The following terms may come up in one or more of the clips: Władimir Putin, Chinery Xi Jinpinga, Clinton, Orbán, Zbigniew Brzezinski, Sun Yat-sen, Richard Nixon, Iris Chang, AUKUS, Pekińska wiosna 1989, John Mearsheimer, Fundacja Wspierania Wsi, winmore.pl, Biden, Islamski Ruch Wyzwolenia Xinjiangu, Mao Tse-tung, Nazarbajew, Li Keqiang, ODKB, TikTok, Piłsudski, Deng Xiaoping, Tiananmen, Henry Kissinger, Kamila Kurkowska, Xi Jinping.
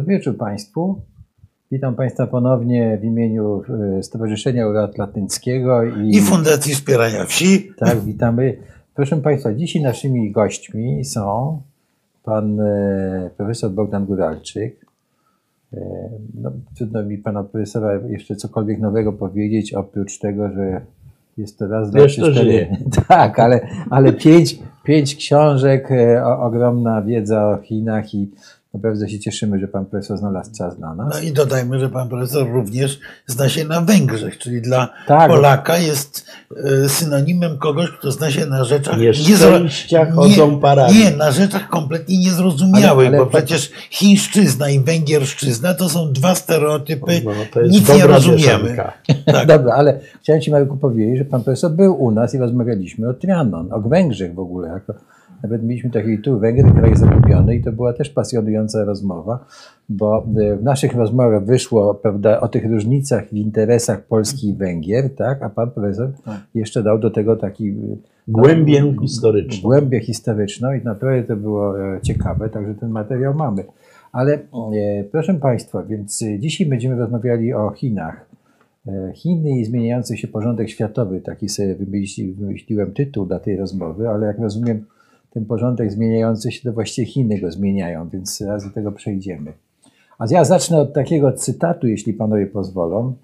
Dobry wieczór Państwu. Witam Państwa ponownie w imieniu Stowarzyszenia Euroatlantyckiego i Fundacji Wspierania Wsi. Tak, witamy. Proszę Państwa, dzisiaj naszymi gośćmi są pan profesor Bogdan Góralczyk. No, trudno mi pana profesora jeszcze cokolwiek nowego powiedzieć, oprócz tego, że jest to raz, dwa, trzy, cztery. Tak, ale pięć książek, ogromna wiedza o Chinach i naprawdę się cieszymy, że pan profesor znalazł czas dla nas. No i dodajmy, że pan profesor również zna się na Węgrzech, czyli dla Polaka jest synonimem kogoś, kto zna się na rzeczach na rzeczach kompletnie niezrozumiałych, bo przecież chińszczyzna i węgierszczyzna to są dwa stereotypy, nic nie rozumiemy. Tak. Dobra, ale chciałem ci, Marku, powiedzieć, że pan profesor był u nas i rozmawialiśmy o Trianon, o Węgrzech w ogóle jako. Nawet mieliśmy taki tu Węgry, kraj zagubiony, i to była też pasjonująca rozmowa, bo w naszych rozmowach wyszło, prawda, o tych różnicach w interesach Polski i Węgier, tak? A pan profesor jeszcze dał do tego taki głębię historyczną i naprawdę to było ciekawe, także ten materiał mamy. Ale proszę Państwa, więc dzisiaj będziemy rozmawiali o Chinach. Chiny i zmieniający się porządek światowy, taki sobie wymyśliłem tytuł dla tej rozmowy, ale jak rozumiem, ten porządek zmieniający się, to właściwie Chiny go zmieniają, więc raz do tego przejdziemy. A ja zacznę od takiego cytatu, jeśli panowie pozwolą,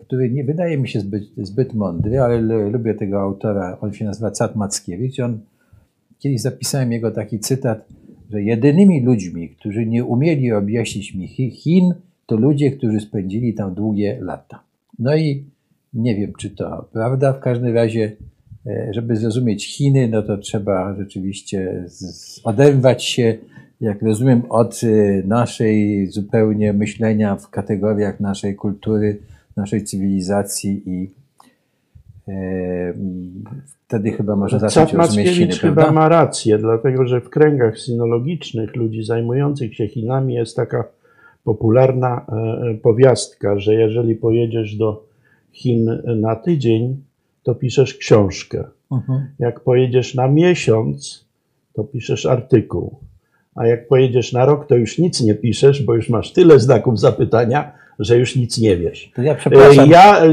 który nie wydaje mi się zbyt mądry, ale lubię tego autora, on się nazywa Cat-Mackiewicz. Kiedyś zapisałem jego taki cytat, że jedynymi ludźmi, którzy nie umieli objaśnić mi Chin, to ludzie, którzy spędzili tam długie lata. No i nie wiem, czy to prawda, w każdym razie żeby zrozumieć Chiny, no to trzeba rzeczywiście oderwać się, jak rozumiem, od naszej zupełnie myślenia w kategoriach naszej kultury, naszej cywilizacji i wtedy chyba można zacząć rozumieć Chiny. Chyba ma rację, dlatego że w kręgach sinologicznych ludzi zajmujących się Chinami jest taka popularna powiastka, że jeżeli pojedziesz do Chin na tydzień, to piszesz książkę. Jak pojedziesz na miesiąc, to piszesz artykuł. A jak pojedziesz na rok, to już nic nie piszesz, bo już masz tyle znaków zapytania, że już nic nie wiesz. To ja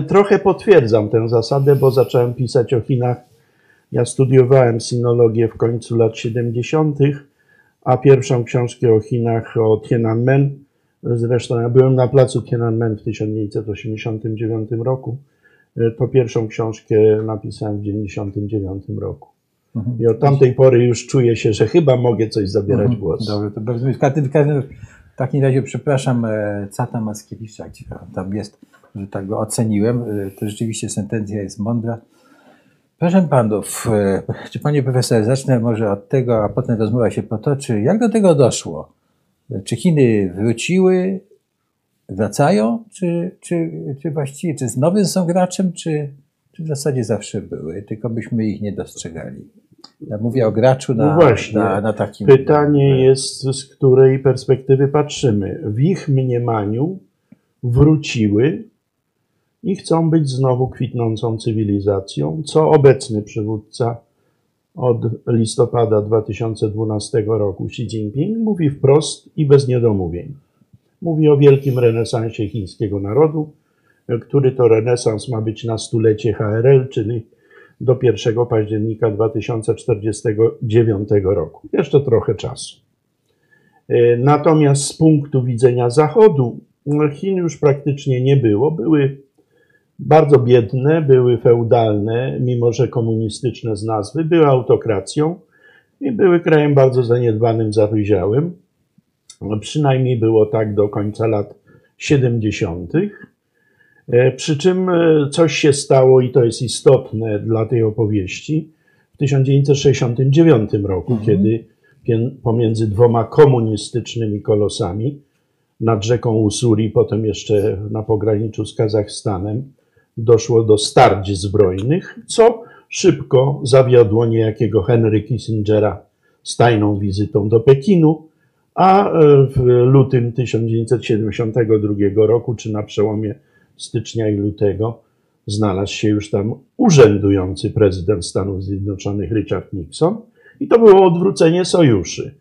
trochę potwierdzam tę zasadę, bo zacząłem pisać o Chinach. Ja studiowałem sinologię w końcu lat 70., a pierwszą książkę o Chinach, o Tiananmen, zresztą ja byłem na placu Tiananmen w 1989 roku, to pierwszą książkę napisałem w 1999 roku. I od tamtej pory już czuję się, że chyba mogę coś zabierać głos. Dobrze, to bardzo w takim razie przepraszam Cata Mackiewicza, tam jest, że tak go oceniłem. To rzeczywiście sentencja jest mądra. Proszę panów, czy panie profesorze, zacznę może od tego, a potem rozmowa się potoczy. Jak do tego doszło? Czy Chiny wróciły? Wracają, czy właściwie, czy z nowym są graczem, czy w zasadzie zawsze były, tylko byśmy ich nie dostrzegali? Ja mówię o graczu na takim... Pytanie jest, z której perspektywy patrzymy. W ich mniemaniu wróciły i chcą być znowu kwitnącą cywilizacją, co obecny przywódca od listopada 2012 roku, Xi Jinping, mówi wprost i bez niedomówień. Mówi o wielkim renesansie chińskiego narodu, który to renesans ma być na stulecie HRL, czyli do 1 października 2049 roku. Jeszcze trochę czasu. Natomiast z punktu widzenia Zachodu Chin już praktycznie nie było. Były bardzo biedne, były feudalne, mimo że komunistyczne z nazwy, były autokracją i były krajem bardzo zaniedbanym, zawyziałym. Przynajmniej było tak do końca lat 70. Przy czym coś się stało i to jest istotne dla tej opowieści w 1969 roku, kiedy pomiędzy dwoma komunistycznymi kolosami nad rzeką Usuri, potem jeszcze na pograniczu z Kazachstanem, doszło do starć zbrojnych, co szybko zawiodło niejakiego Henry Kissingera z tajną wizytą do Pekinu. A w lutym 1972 roku, czy na przełomie stycznia i lutego, znalazł się już tam urzędujący prezydent Stanów Zjednoczonych Richard Nixon i to było odwrócenie sojuszy.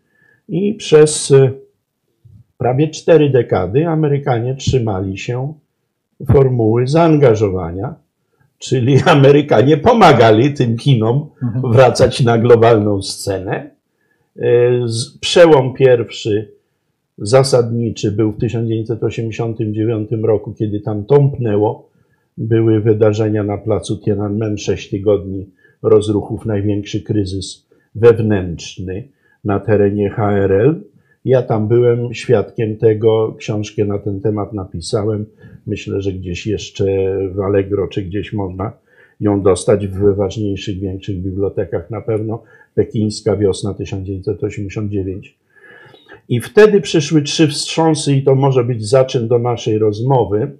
I przez Prawie 4 dekady Amerykanie trzymali się formuły zaangażowania, czyli Amerykanie pomagali tym Chinom wracać na globalną scenę. Przełom pierwszy zasadniczy był w 1989 roku, kiedy tam tąpnęło. Były wydarzenia na placu Tiananmen, 6 tygodni rozruchów, największy kryzys wewnętrzny na terenie HRL. Ja tam byłem świadkiem tego, książkę na ten temat napisałem. Myślę, że gdzieś jeszcze w Allegro, czy gdzieś można ją dostać, w ważniejszych, większych bibliotekach na pewno. Pekińska wiosna 1989. I wtedy przyszły 3 wstrząsy i to może być zaczyn do naszej rozmowy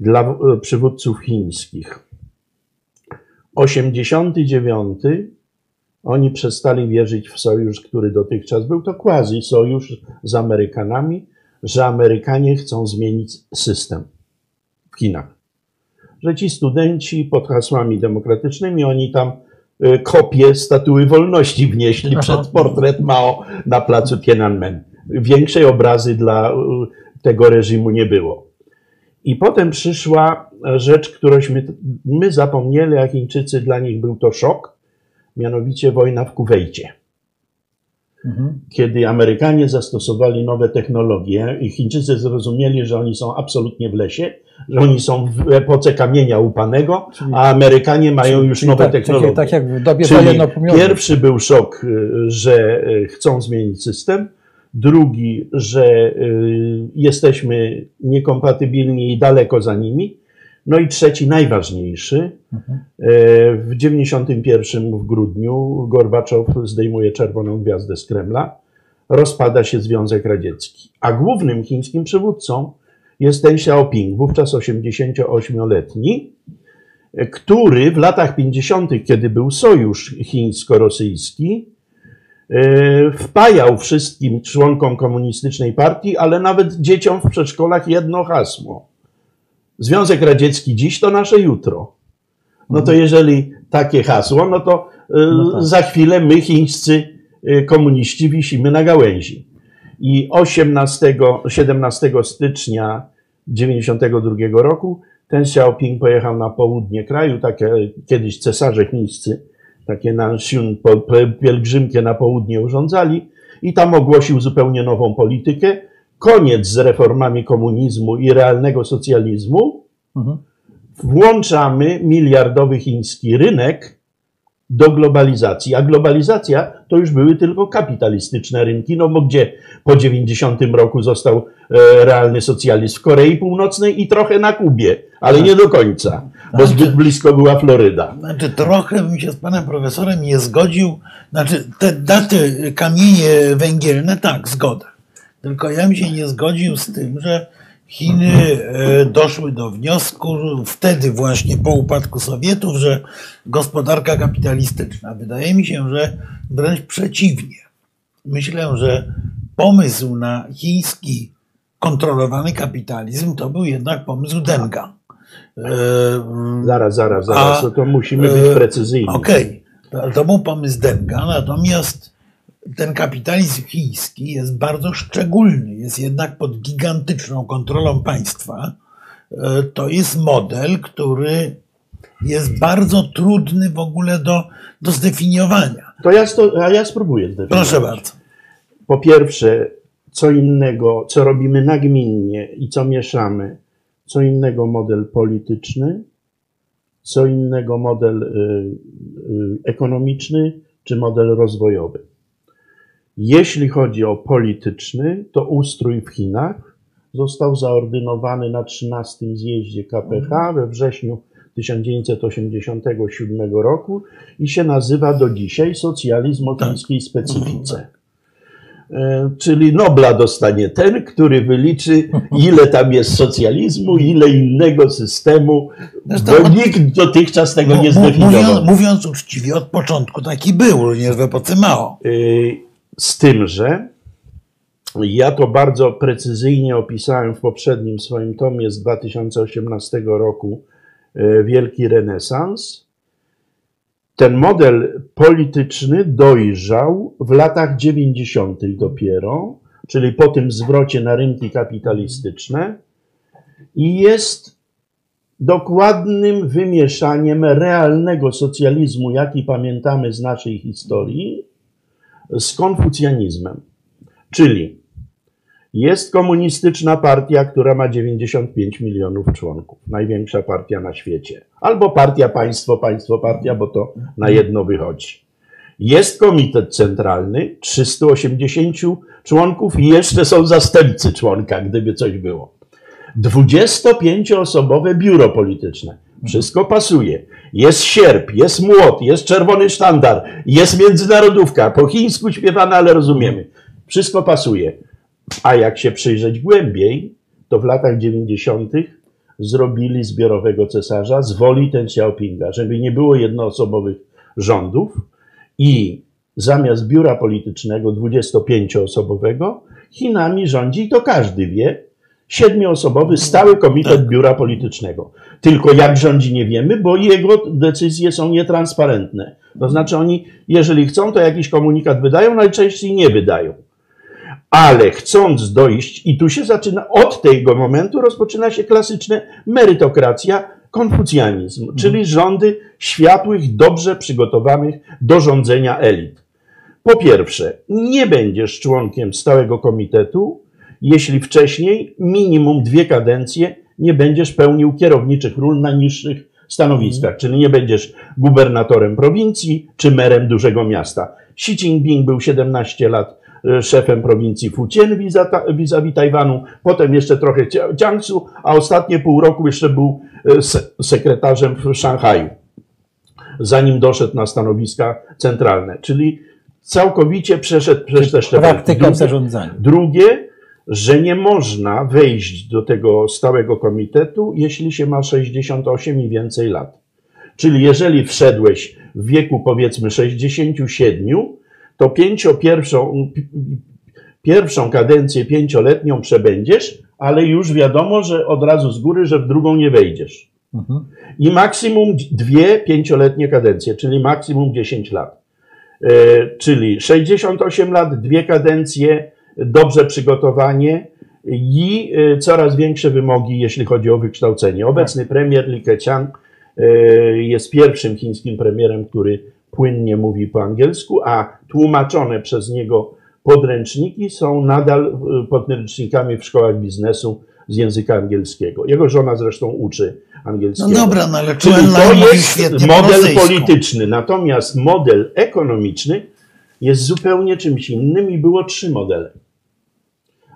dla przywódców chińskich. 89. Oni przestali wierzyć w sojusz, który dotychczas był. To quasi-sojusz z Amerykanami, że Amerykanie chcą zmienić system w Chinach. Że ci studenci pod hasłami demokratycznymi, oni tam kopię Statuły Wolności wnieśli przed portret Mao na placu Tiananmen. Większej obrazy dla tego reżimu nie było. I potem przyszła rzecz, którąśmy my zapomnieli, a Chińczycy, dla nich był to szok, mianowicie wojna w Kuwejcie. Kiedy Amerykanie zastosowali nowe technologie i Chińczycy zrozumieli, że oni są absolutnie w lesie, że oni są w epoce kamienia łupanego, a Amerykanie mają już nowe technologie. Tak jak w dobie wojennej. Pierwszy był szok, że chcą zmienić system. Drugi, że jesteśmy niekompatybilni i daleko za nimi. No i trzeci, najważniejszy. W 91 w grudniu Gorbaczow zdejmuje czerwoną gwiazdę z Kremla. Rozpada się Związek Radziecki. A głównym chińskim przywódcą jest Deng Xiaoping, wówczas 88-letni, który w latach 50., kiedy był sojusz chińsko-rosyjski, wpajał wszystkim członkom komunistycznej partii, ale nawet dzieciom w przedszkolach jedno hasło. Związek Radziecki dziś to nasze jutro. No to jeżeli takie hasło, no to za chwilę my, chińscy komuniści, wisimy na gałęzi. I 17 stycznia 1992 roku ten Xiaoping pojechał na południe kraju, takie kiedyś cesarze chińscy, takie Nanxiun, pielgrzymkę na południe urządzali i tam ogłosił zupełnie nową politykę. Koniec z reformami komunizmu i realnego socjalizmu. Włączamy miliardowy chiński rynek do globalizacji. A globalizacja to już były tylko kapitalistyczne rynki, no bo gdzie po 90 roku został realny socjalizm? W Korei Północnej i trochę na Kubie, ale nie do końca, bo zbyt blisko była Floryda. Znaczy trochę bym się z panem profesorem nie zgodził, znaczy te daty, kamienie węgielne, tak, zgoda. Tylko ja bym się nie zgodził z tym, że Chiny doszły do wniosku, wtedy właśnie po upadku Sowietów, że gospodarka kapitalistyczna. Wydaje mi się, że wręcz przeciwnie. Myślę, że pomysł na chiński kontrolowany kapitalizm to był jednak pomysł Denga. Zaraz, to musimy być precyzyjni. Okej, to był pomysł Denga, natomiast ten kapitalizm chiński jest bardzo szczególny, jest jednak pod gigantyczną kontrolą państwa. To jest model, który jest bardzo trudny w ogóle do zdefiniowania. Ja spróbuję zdefiniować. Proszę bardzo. Po pierwsze, co innego, co robimy nagminnie i co mieszamy, co innego model polityczny, co innego model ekonomiczny czy model rozwojowy. Jeśli chodzi o polityczny, to ustrój w Chinach został zaordynowany na 13. zjeździe KPH we wrześniu 1987 roku i się nazywa do dzisiaj socjalizm o chińskiej specyfice. Czyli Nobla dostanie ten, który wyliczy, ile tam jest socjalizmu, ile innego systemu, bo nikt dotychczas tego nie zdefiniował. Mówiąc uczciwie, od początku taki był, również w epoce Mao. Z tym, że ja to bardzo precyzyjnie opisałem w poprzednim swoim tomie z 2018 roku, Wielki Renesans. Ten model polityczny dojrzał w latach 90. dopiero czyli po tym zwrocie na rynki kapitalistyczne, i jest dokładnym wymieszaniem realnego socjalizmu, jaki pamiętamy z naszej historii, z konfucjanizmem. Czyli jest komunistyczna partia, która ma 95 milionów członków. Największa partia na świecie. Albo partia państwo, państwo partia, bo to na jedno wychodzi. Jest komitet centralny, 380 członków i jeszcze są zastępcy członka, gdyby coś było. 25-osobowe biuro polityczne. Wszystko pasuje. Jest sierp, jest młot, jest czerwony sztandar, jest międzynarodówka. Po chińsku śpiewana, ale rozumiemy. Wszystko pasuje. A jak się przyjrzeć głębiej, to w latach 90. zrobili zbiorowego cesarza z woli Deng Xiaopinga, żeby nie było jednoosobowych rządów i zamiast biura politycznego 25-osobowego Chinami rządzi, to każdy wie, 7-osobowy stały komitet biura politycznego. Tylko jak rządzi nie wiemy, bo jego decyzje są nietransparentne. To znaczy oni, jeżeli chcą, to jakiś komunikat wydają, najczęściej nie wydają. Ale chcąc dojść, i tu się zaczyna, od tego momentu rozpoczyna się klasyczna merytokracja, konfucjanizm, czyli rządy światłych, dobrze przygotowanych do rządzenia elit. Po pierwsze, nie będziesz członkiem stałego komitetu, jeśli wcześniej minimum 2 kadencje nie będziesz pełnił kierowniczych ról na niższych stanowiskach, czyli nie będziesz gubernatorem prowincji czy merem dużego miasta. Xi Jinping był 17 lat szefem prowincji Fujian vis-a-vis Tajwanu, potem jeszcze trochę Jiangsu, a ostatnie pół roku jeszcze był sekretarzem w Szanghaju, zanim doszedł na stanowiska centralne, czyli całkowicie przeszedł przez te szczebliki. Praktyka zarządzania. Drugie, że nie można wejść do tego stałego komitetu, jeśli się ma 68 i więcej lat. Czyli jeżeli wszedłeś w wieku powiedzmy 67, to pierwszą kadencję 5-letnią przebędziesz, ale już wiadomo, że od razu z góry, że w drugą nie wejdziesz. I maksimum 2 5-letnie kadencje, czyli maksimum 10 lat. Czyli 68 lat, 2 kadencje, dobrze przygotowanie i coraz większe wymogi, jeśli chodzi o wykształcenie. Obecny premier Li Keqiang jest pierwszym chińskim premierem, który płynnie mówi po angielsku, a tłumaczone przez niego podręczniki są nadal podręcznikami w szkołach biznesu z języka angielskiego. Jego żona zresztą uczy angielskiego. No dobra, no ale czyli to jest model polityczny, natomiast model ekonomiczny jest zupełnie czymś innym i było 3 modele,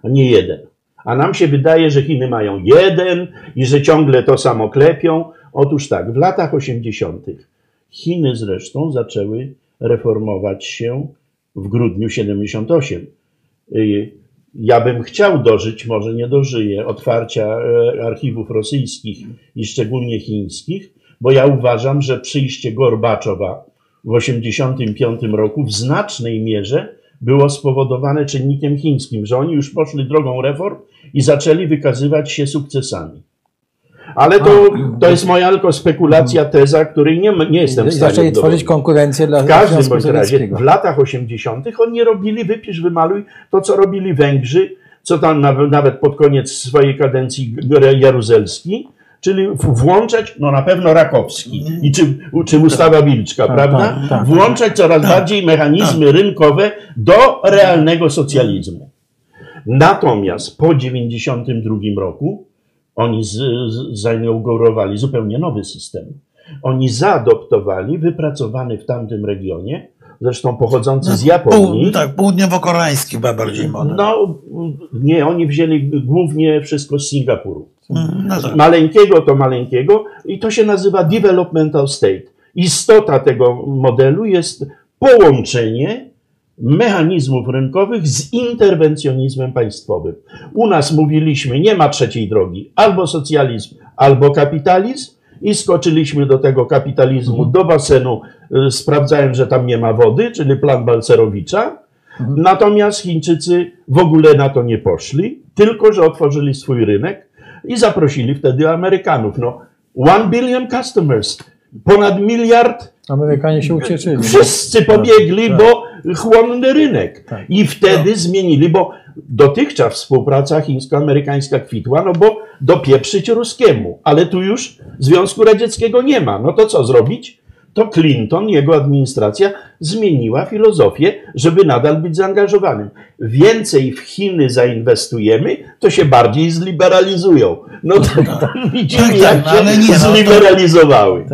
a nie 1. A nam się wydaje, że Chiny mają 1 i że ciągle to samo klepią. Otóż tak, w latach 80. Chiny zresztą zaczęły reformować się w grudniu 78. Ja bym chciał dożyć, może nie dożyję, otwarcia archiwów rosyjskich i szczególnie chińskich, bo ja uważam, że przyjście Gorbaczowa w 1985 roku w znacznej mierze było spowodowane czynnikiem chińskim, że oni już poszli drogą reform i zaczęli wykazywać się sukcesami. Ale to jest moja tylko spekulacja, teza, której nie jestem w stanie zaczęli tworzyć konkurencję dla Związku Sowieckiego. W każdym razie w latach 80. oni robili wypisz, wymaluj to, co robili Węgrzy, co tam nawet pod koniec swojej kadencji Jaruzelski, czyli włączać, no na pewno Rakowski i czy ustawa Wilczka, prawda? Włączać coraz bardziej mechanizmy rynkowe do realnego socjalizmu. Natomiast po 92 roku oni zainaugurowali zupełnie nowy system. Oni zaadoptowali wypracowany w tamtym regionie, zresztą pochodzący z Japonii. Tak, południowo-koreański chyba bardziej model. No nie, oni wzięli głównie wszystko z Singapuru. Tak. Maleńkiego to maleńkiego i to się nazywa developmental state. Istota tego modelu jest połączenie mechanizmów rynkowych z interwencjonizmem państwowym. U nas mówiliśmy, nie ma trzeciej drogi, albo socjalizm, albo kapitalizm i skoczyliśmy do tego kapitalizmu, do basenu, sprawdzałem, że tam nie ma wody, czyli plan Balcerowicza. Natomiast Chińczycy w ogóle na to nie poszli, tylko że otworzyli swój rynek i zaprosili wtedy Amerykanów. No, 1 billion customers, ponad miliard. Amerykanie się ucieszyli. Wszyscy pobiegli, bo chłonny rynek. I wtedy zmienili, bo dotychczas współpraca chińsko-amerykańska kwitła, no bo dopieprzyć ruskiemu, ale tu już Związku Radzieckiego nie ma. No to co zrobić? To Clinton, jego administracja zmieniła filozofię, żeby nadal być zaangażowanym. Więcej w Chiny zainwestujemy, to się bardziej zliberalizują. No to widzimy, jak się zliberalizowały.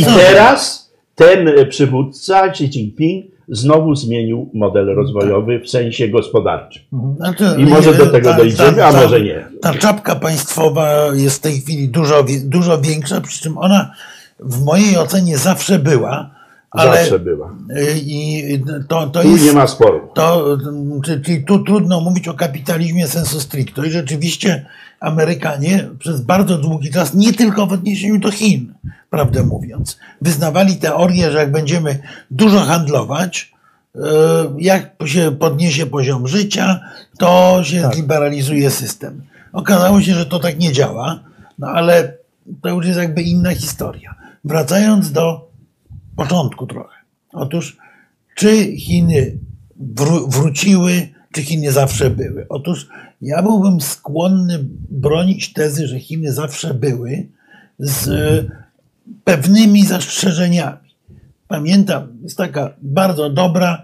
I teraz ten przywódca Xi Jinping znowu zmienił model rozwojowy w sensie gospodarczym. Znaczy, i może do tego dojdziemy, a może nie. Ta czapka państwowa jest w tej chwili dużo większa, przy czym ona w mojej ocenie zawsze była. Ale zawsze była. I to tu jest, nie ma sporu. Czyli tu trudno mówić o kapitalizmie sensu stricto. I rzeczywiście Amerykanie przez bardzo długi czas, nie tylko w odniesieniu do Chin, prawdę mówiąc, wyznawali teorię, że jak będziemy dużo handlować, jak się podniesie poziom życia, to się zliberalizuje system. Okazało się, że to tak nie działa, no ale to już jest jakby inna historia. Wracając do początku trochę. Otóż, czy Chiny wróciły, czy Chiny zawsze były? Otóż ja byłbym skłonny bronić tezy, że Chiny zawsze były z pewnymi zastrzeżeniami. Pamiętam, jest taka bardzo dobra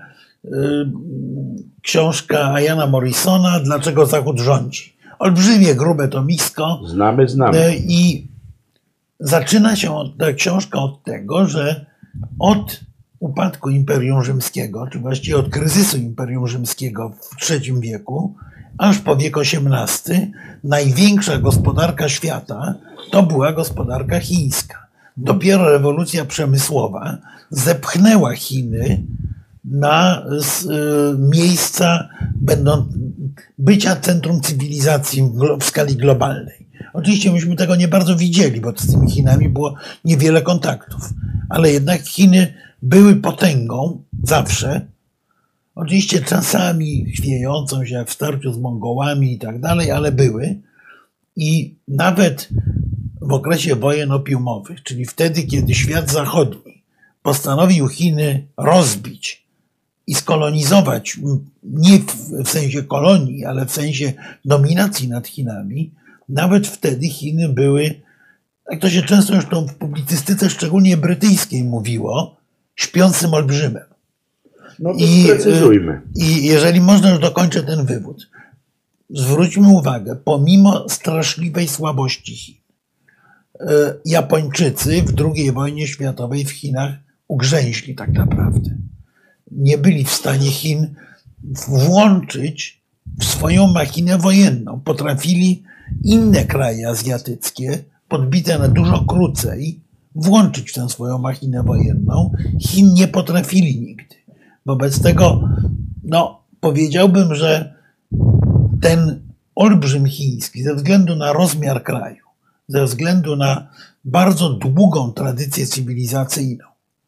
książka Iana Morrisona, Dlaczego Zachód rządzi. Olbrzymie, grube tomisko. Znamy. I zaczyna się ta książka od tego, że od upadku Imperium Rzymskiego, czy właściwie od kryzysu Imperium Rzymskiego w III wieku, aż po wiek XVIII, największa gospodarka świata to była gospodarka chińska. Dopiero rewolucja przemysłowa zepchnęła Chiny na miejsca bycia centrum cywilizacji w skali globalnej. Oczywiście myśmy tego nie bardzo widzieli, bo z tymi Chinami było niewiele kontaktów, ale jednak Chiny były potęgą zawsze. Oczywiście czasami chwiejącą się, jak w starciu z Mongołami i tak dalej, ale były. I nawet w okresie wojen opiumowych, czyli wtedy, kiedy świat zachodni postanowił Chiny rozbić i skolonizować, nie w sensie kolonii, ale w sensie dominacji nad Chinami, nawet wtedy Chiny były, jak to się często zresztą w publicystyce, szczególnie brytyjskiej, mówiło, śpiącym olbrzymem. No to sprecyzujmy. I jeżeli można, już dokończę ten wywód. Zwróćmy uwagę, pomimo straszliwej słabości Chin, Japończycy w II wojnie światowej w Chinach ugrzęźli tak naprawdę. Nie byli w stanie Chin włączyć w swoją machinę wojenną. Potrafili inne kraje azjatyckie, podbite na dużo krócej, włączyć w tę swoją machinę wojenną. Chin nie potrafili nigdy. Wobec tego, no, powiedziałbym, że ten olbrzym chiński, ze względu na rozmiar kraju, ze względu na bardzo długą tradycję cywilizacyjną,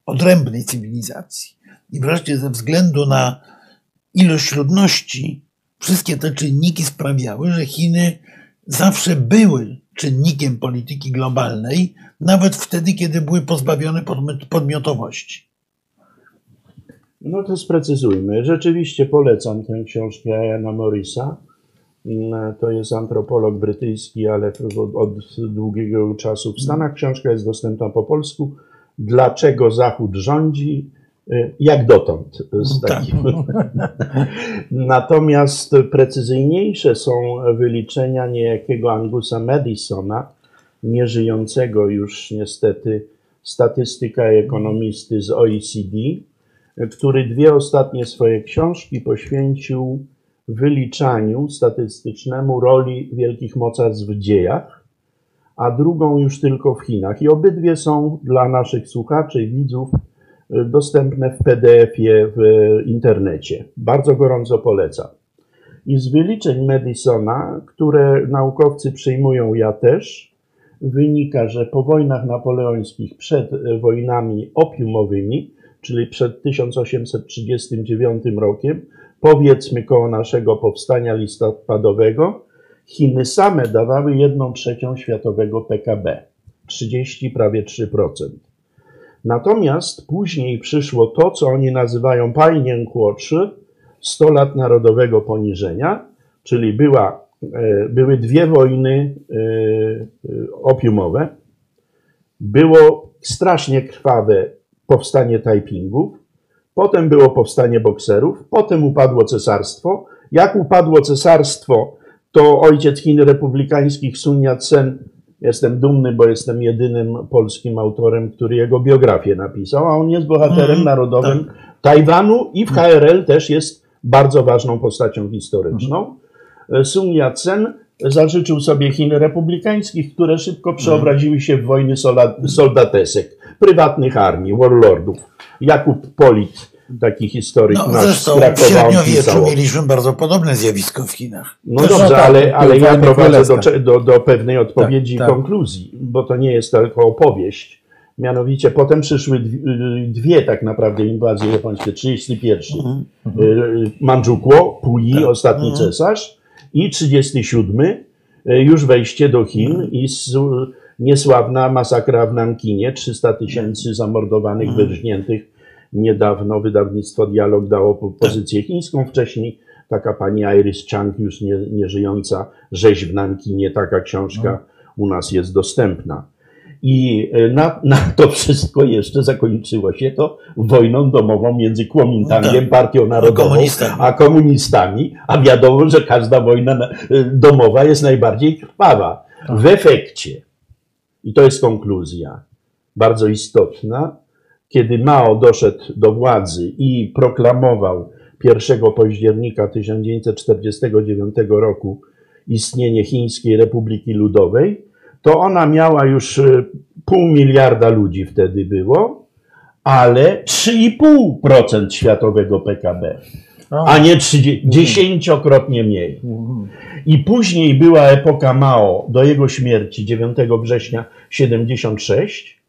odrębnej cywilizacji i wreszcie ze względu na ilość ludności, wszystkie te czynniki sprawiały, że Chiny zawsze były czynnikiem polityki globalnej, nawet wtedy, kiedy były pozbawione podmiotowości. No to sprecyzujmy. Rzeczywiście polecam tę książkę Iana Morrisa. To jest antropolog brytyjski, ale od długiego czasu w Stanach. Książka jest dostępna po polsku. Dlaczego Zachód rządzi? Jak dotąd. Z takim. Natomiast precyzyjniejsze są wyliczenia niejakiego Angusa Maddisona, nieżyjącego już niestety statystyka ekonomisty z OECD, który dwie ostatnie swoje książki poświęcił wyliczaniu statystycznemu roli wielkich mocarstw w dziejach, a drugą już tylko w Chinach. I obydwie są dla naszych słuchaczy, widzów dostępne w PDF-ie w internecie. Bardzo gorąco polecam. I z wyliczeń Maddisona, które naukowcy przyjmują, ja też, wynika, że po wojnach napoleońskich, przed wojnami opiumowymi, czyli przed 1839 rokiem, powiedzmy koło naszego powstania listopadowego, Chiny same dawały 1/3 światowego PKB, 30, prawie 3%. Natomiast później przyszło to, co oni nazywają 100 lat narodowego poniżenia, czyli były dwie wojny opiumowe, było strasznie krwawe powstanie Tajpingów, potem było powstanie Bokserów, potem upadło cesarstwo. Jak upadło cesarstwo, to ojciec Chin republikańskich Sun Yat-sen, jestem dumny, bo jestem jedynym polskim autorem, który jego biografię napisał, a on jest bohaterem narodowym tak. Tajwanu i w KRL też jest bardzo ważną postacią historyczną. Sun Yat-sen zażyczył sobie Chin republikańskich, które szybko przeobraziły się w wojny soldatesek, prywatnych armii, warlordów. Jakub Polit, taki historyk nasz z Krakowa, w średniowieczu mieliśmy bardzo podobne zjawisko w Chinach. No dobrze, tak, ale ja prowadzę do pewnej odpowiedzi i konkluzji, bo to nie jest tylko opowieść. Mianowicie potem przyszły dwie tak naprawdę inwazje japońskie, 31. Manchukuo, Puyi, ostatni cesarz i 37. Już wejście do Chin i niesławna masakra w Nankinie, 300 000 zamordowanych, wyrżniętych. Niedawno wydawnictwo Dialog dało pozycję chińską. Wcześniej taka pani Iris Chang, już nieżyjąca, Rzeź w Nankinie, taka książka u nas jest dostępna. I na to wszystko jeszcze zakończyło się to wojną domową między Kuomintangiem, Partią Narodową, a komunistami. A wiadomo, że każda wojna domowa jest najbardziej krwawa. W efekcie, i to jest konkluzja bardzo istotna, kiedy Mao doszedł do władzy i proklamował 1 października 1949 roku istnienie Chińskiej Republiki Ludowej, to ona miała już 0,5 miliarda ludzi wtedy było, ale 3,5% światowego PKB, a nie 10-krotnie mniej. I później była epoka Mao do jego śmierci 9 września 1976,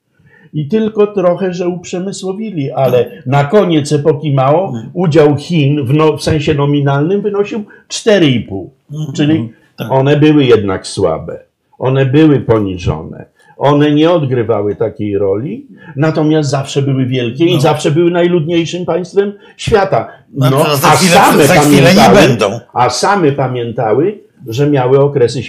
i tylko trochę, że uprzemysłowili, ale na koniec epoki Mao udział Chin w sensie nominalnym wynosił 4,5. Czyli one były jednak słabe, one były poniżone, one nie odgrywały takiej roli, natomiast zawsze były wielkie i zawsze były najludniejszym państwem świata. No, a same pamiętały, że miały okresy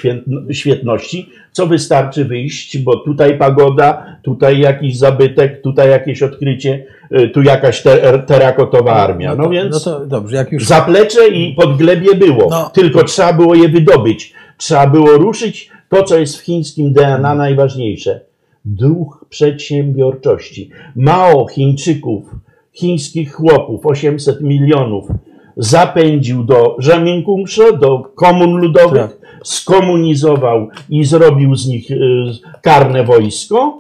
świetności, co wystarczy wyjść, bo tutaj pagoda, tutaj jakiś zabytek, tutaj jakieś odkrycie, tu jakaś terakotowa armia. No więc to dobrze, jak już... zaplecze i podglebie było, tylko trzeba było je wydobyć. Trzeba było ruszyć to, co jest w chińskim DNA najważniejsze. Duch przedsiębiorczości. Mao Chińczyków, chińskich chłopów, 800 milionów, zapędził do Żamiękungszo, do komun ludowych, skomunizował i zrobił z nich karne wojsko,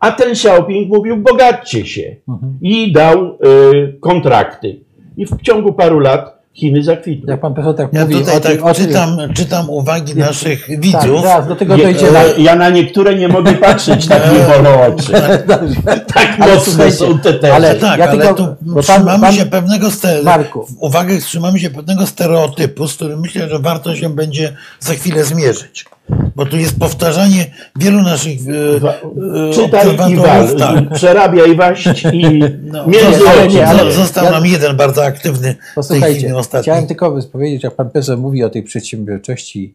a ten Xiaoping mówił, bogaćcie się i dał kontrakty. I w ciągu paru lat Chiny zakwitły. Jak pan profesor tak mówi, tutaj czytam uwagi naszych widzów. Do tego dojdzie. Ja na niektóre nie mogę patrzeć, tak mi wolno oczy. Tak mocne są te tezy. Ale trzymamy się pewnego stereotypu, z którym myślę, że warto się będzie za chwilę zmierzyć. Bo tu jest powtarzanie wielu naszych czytaj i waż, przerabia i waść i został nam jeden bardzo aktywny ostatni. Chciałem tylko powiedzieć, jak pan profesor mówi o tej przedsiębiorczości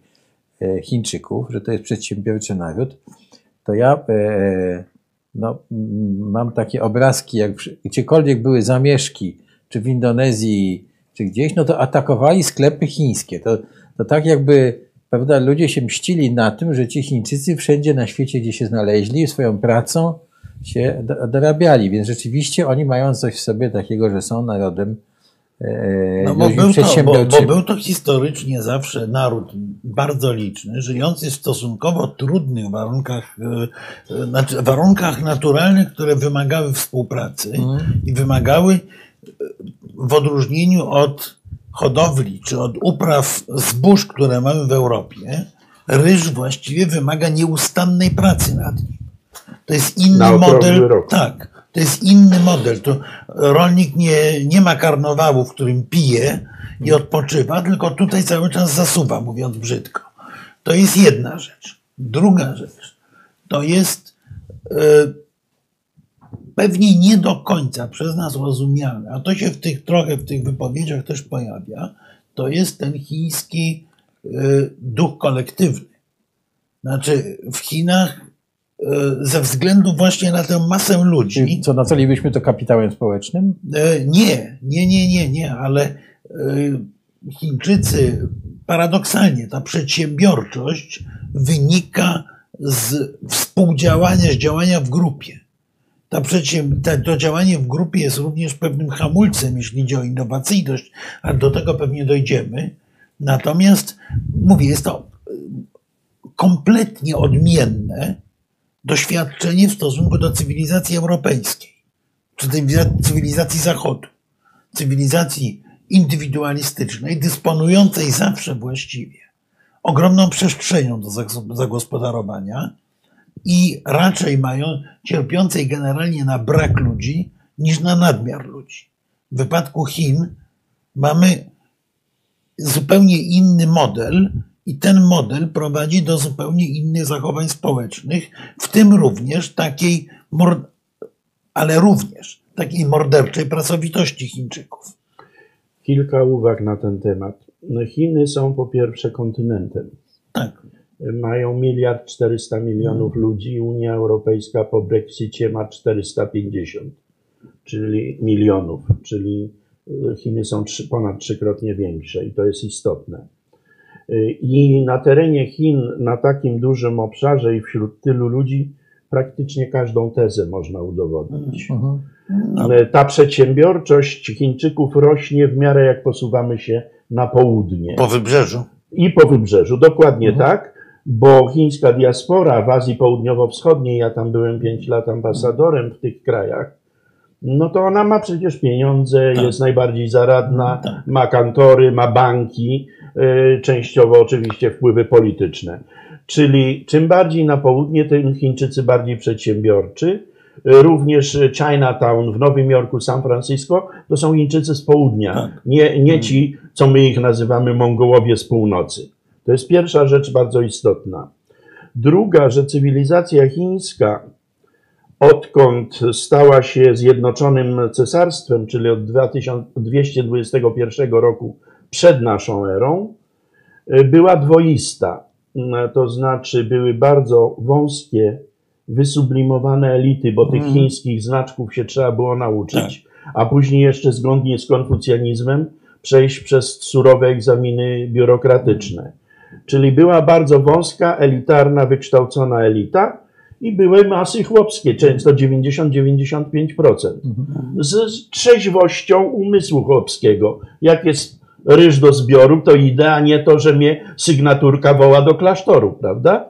Chińczyków, że to jest przedsiębiorczy naród, to ja mam takie obrazki, jak gdziekolwiek były zamieszki, czy w Indonezji, czy gdzieś, no to atakowali sklepy chińskie. To tak jakby prawda, ludzie się mścili na tym, że ci Chińczycy wszędzie na świecie, gdzie się znaleźli, swoją pracą się dorabiali. Więc rzeczywiście oni mają coś w sobie takiego, że są narodem przedsiębiorczym. Bo był to historycznie zawsze naród bardzo liczny, żyjący w stosunkowo trudnych warunkach, warunkach naturalnych, które wymagały współpracy i wymagały w odróżnieniu od hodowli, czy od upraw zbóż, które mamy w Europie, ryż właściwie wymaga nieustannej pracy nad nim. To jest inny model. Tak, to jest inny model. To rolnik nie ma karnawału, w którym pije i odpoczywa, tylko tutaj cały czas zasuwa, mówiąc brzydko. To jest jedna rzecz. Druga rzecz to jest pewnie nie do końca przez nas rozumiane, a to się trochę w tych wypowiedziach też pojawia, to jest ten chiński duch kolektywny. Znaczy w Chinach ze względu właśnie na tę masę ludzi... Co, nacelibyśmy to kapitałem społecznym? Nie, ale Chińczycy, paradoksalnie ta przedsiębiorczość wynika z współdziałania, z działania w grupie. To działanie w grupie jest również pewnym hamulcem, jeśli idzie o innowacyjność, a do tego pewnie dojdziemy. Natomiast, mówię, jest to kompletnie odmienne doświadczenie w stosunku do cywilizacji europejskiej, czy cywilizacji Zachodu, cywilizacji indywidualistycznej, dysponującej zawsze właściwie ogromną przestrzenią do zagospodarowania i raczej cierpiącej generalnie na brak ludzi niż na nadmiar ludzi. W wypadku Chin mamy zupełnie inny model i ten model prowadzi do zupełnie innych zachowań społecznych, w tym również takiej morderczej pracowitości Chińczyków. Kilka uwag na ten temat. Chiny są po pierwsze kontynentem. Tak. Mają 1,4 mld ludzi, Unia Europejska po Brexicie ma 450 milionów, czyli Chiny są ponad 3-krotnie większe i to jest istotne. I na terenie Chin, na takim dużym obszarze i wśród tylu ludzi praktycznie każdą tezę można udowodnić. Ta przedsiębiorczość Chińczyków rośnie w miarę jak posuwamy się na południe. Po wybrzeżu. I po wybrzeżu, dokładnie tak, bo chińska diaspora w Azji Południowo-Wschodniej, ja tam byłem 5 lat ambasadorem w tych krajach, no to ona ma przecież pieniądze, tak. Jest najbardziej zaradna, tak. Ma kantory, ma banki, częściowo oczywiście wpływy polityczne. Czyli czym bardziej na południe, tym Chińczycy bardziej przedsiębiorczy. Również Chinatown w Nowym Jorku, San Francisco, to są Chińczycy z południa, tak. nie ci, co my ich nazywamy Mongołowie z północy. To jest pierwsza rzecz bardzo istotna. Druga, że cywilizacja chińska, odkąd stała się Zjednoczonym Cesarstwem, czyli od 221 roku przed naszą erą, była dwoista. To znaczy były bardzo wąskie, wysublimowane elity, bo tych chińskich znaczków się trzeba było nauczyć, a później jeszcze zgodnie z konfucjanizmem przejść przez surowe egzaminy biurokratyczne. Czyli była bardzo wąska, elitarna, wykształcona elita i były masy chłopskie, często 90-95%. Z trzeźwością umysłu chłopskiego. Jak jest ryż do zbioru, to idę, a nie to, że mnie sygnaturka woła do klasztoru, prawda?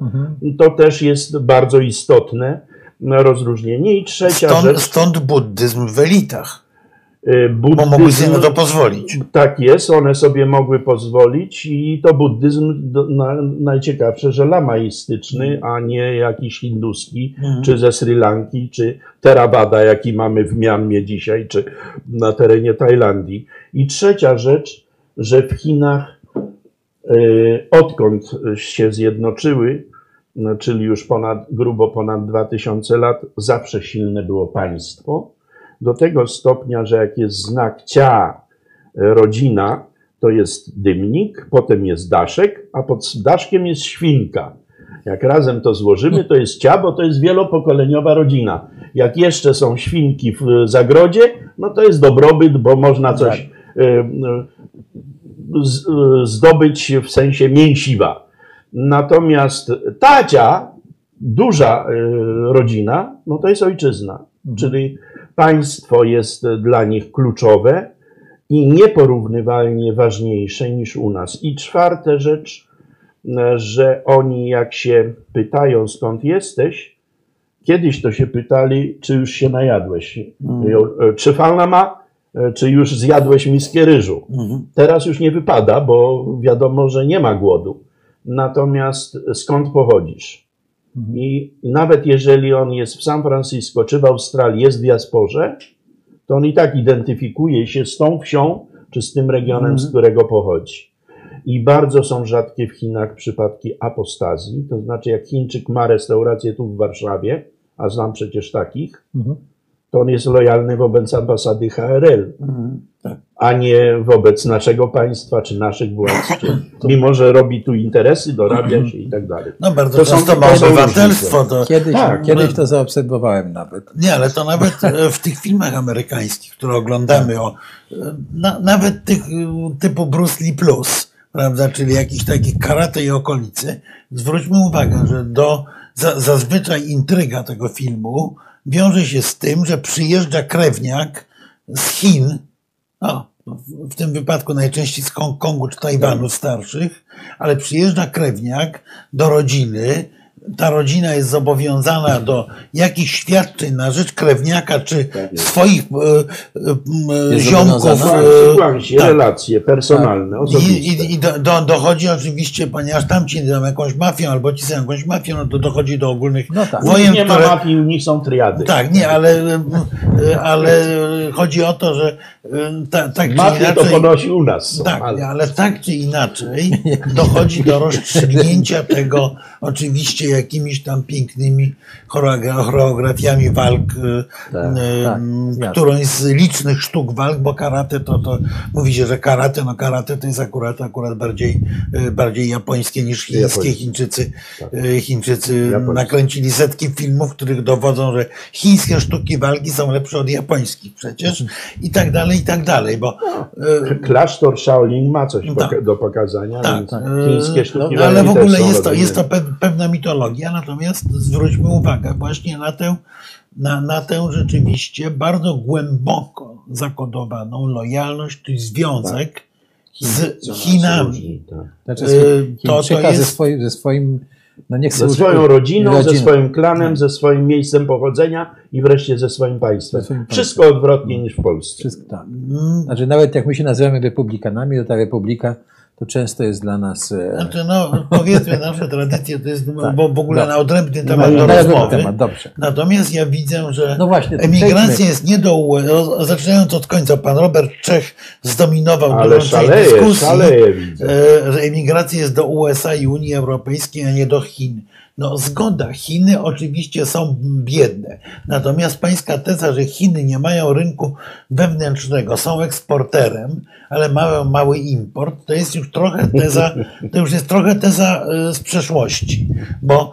To też jest bardzo istotne rozróżnienie. I trzecia rzecz... Stąd buddyzm w elitach. Buddyzm, bo mogły sobie na to pozwolić. Tak jest, one sobie mogły pozwolić i to buddyzm najciekawsze, że lamaistyczny, a nie jakiś hinduski, czy ze Sri Lanki, czy Theravada, jaki mamy w Mjanmie dzisiaj, czy na terenie Tajlandii. I trzecia rzecz, że w Chinach, odkąd się zjednoczyły, czyli już grubo ponad 2000 lat, zawsze silne było państwo. Do tego stopnia, że jak jest znak cia, rodzina, to jest dymnik, potem jest daszek, a pod daszkiem jest świnka. Jak razem to złożymy, to jest cia, bo to jest wielopokoleniowa rodzina. Jak jeszcze są świnki w zagrodzie, no to jest dobrobyt, bo można coś zdobyć w sensie mięsiwa. Natomiast tacia, duża rodzina, no to jest ojczyzna, czyli państwo jest dla nich kluczowe i nieporównywalnie ważniejsze niż u nas. I czwarta rzecz, że oni jak się pytają skąd jesteś, kiedyś to się pytali, czy już się najadłeś, czy fana ma, czy już zjadłeś miskę ryżu. Teraz już nie wypada, bo wiadomo, że nie ma głodu. Natomiast skąd pochodzisz? I nawet jeżeli on jest w San Francisco czy w Australii, jest w diasporze, to on i tak identyfikuje się z tą wsią czy z tym regionem, z którego pochodzi. I bardzo są rzadkie w Chinach przypadki apostazji, to znaczy jak Chińczyk ma restaurację tu w Warszawie, a znam przecież takich, to on jest lojalny wobec ambasady HRL. a nie wobec naszego państwa, czy naszych władz, czy, mimo że robi tu interesy, dorabia się i tak dalej. No bardzo to często ma obywatelstwo. To... Kiedyś to zaobserwowałem nawet. Nie, ale to nawet w tych filmach amerykańskich, które oglądamy, nawet tych typu Bruce Lee Plus, prawda, czyli jakichś takich karate i okolicy, zwróćmy uwagę, że zazwyczaj intryga tego filmu wiąże się z tym, że przyjeżdża krewniak z Chin, w tym wypadku najczęściej z Hongkongu czy Tajwanu starszych, ale przyjeżdża krewniak do rodziny, ta rodzina jest zobowiązana do jakichś świadczeń na rzecz krewniaka czy swoich ziomków. Relacje personalne, osobiste. I dochodzi oczywiście, ponieważ tam ci tam jakąś mafią albo ci są jakąś mafią, no to dochodzi do ogólnych wojen. Nie ma mafii, u nich są triady. Tak, nie, ale chodzi o to, że tak mafia czy inaczej, to ponosi u nas. Są, tak, ale tak czy inaczej dochodzi do rozstrzygnięcia tego oczywiście jakimiś tam pięknymi choreografiami walk, którąś z licznych sztuk walk, bo karate to mówi się, że karate, karate to jest akurat bardziej japońskie niż chińskie. Chińczycy nakręcili setki filmów, w których dowodzą, że chińskie sztuki walki są lepsze od japońskich przecież i tak dalej, bo... Klasztor Shaolin ma coś do pokazania, chińskie sztuki walki. Ale w ogóle jest to pewna mitologia, natomiast zwróćmy uwagę właśnie na tę rzeczywiście bardzo głęboko zakodowaną lojalność, czyli związek z Chinami. Chińczyka ze swoim... ze swoją rodziną, ze swoim klanem, ze swoim miejscem pochodzenia i wreszcie ze swoim państwem. Wszystko odwrotnie niż w Polsce. Znaczy, nawet jak my się nazywamy republikanami, to ta republika to często jest dla nas... Znaczy, powiedzmy, nasze tradycje to jest bo w ogóle na odrębny temat do rozmowy. Natomiast ja widzę, że emigracja jest nie do... Zaczynając od końca, pan Robert Czech zdominował gorącej dyskusji, że emigracja jest do USA i Unii Europejskiej, a nie do Chin. Zgoda, Chiny oczywiście są biedne. Natomiast pańska teza, że Chiny nie mają rynku wewnętrznego, są eksporterem, ale mają mały import, to jest już trochę teza, z przeszłości. Bo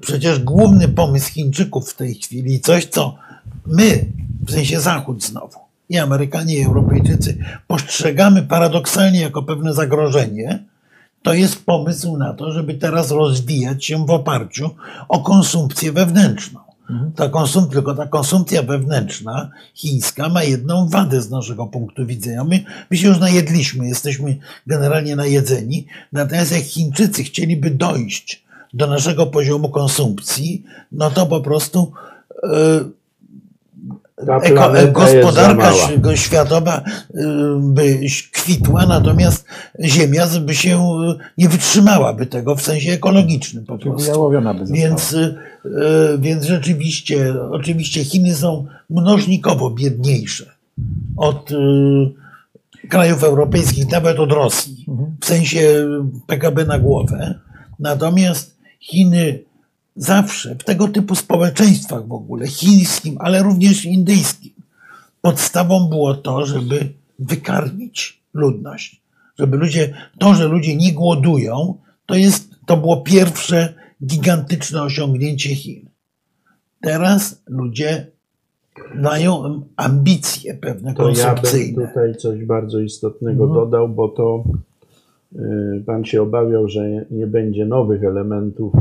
przecież główny pomysł Chińczyków w tej chwili, coś co my, w sensie Zachód znowu, i Amerykanie, i Europejczycy, postrzegamy paradoksalnie jako pewne zagrożenie, to jest pomysł na to, żeby teraz rozwijać się w oparciu o konsumpcję wewnętrzną. Ta konsumpcja wewnętrzna chińska ma jedną wadę z naszego punktu widzenia. My się już najedliśmy, jesteśmy generalnie najedzeni, natomiast jak Chińczycy chcieliby dojść do naszego poziomu konsumpcji, to po prostu... gospodarka światowa by kwitła, natomiast Ziemia by się nie wytrzymałaby tego w sensie ekologicznym po prostu. Więc rzeczywiście, oczywiście Chiny są mnożnikowo biedniejsze od krajów europejskich, nawet od Rosji, w sensie PKB na głowę. Natomiast Chiny zawsze w tego typu społeczeństwach w ogóle, chińskim, ale również indyjskim, podstawą było to, żeby wykarmić ludność. Że ludzie nie głodują, to było pierwsze gigantyczne osiągnięcie Chin. Teraz ludzie mają ambicje pewne konsumpcyjne. Ja bym tutaj coś bardzo istotnego dodał, bo to... Pan się obawiał, że nie będzie nowych elementów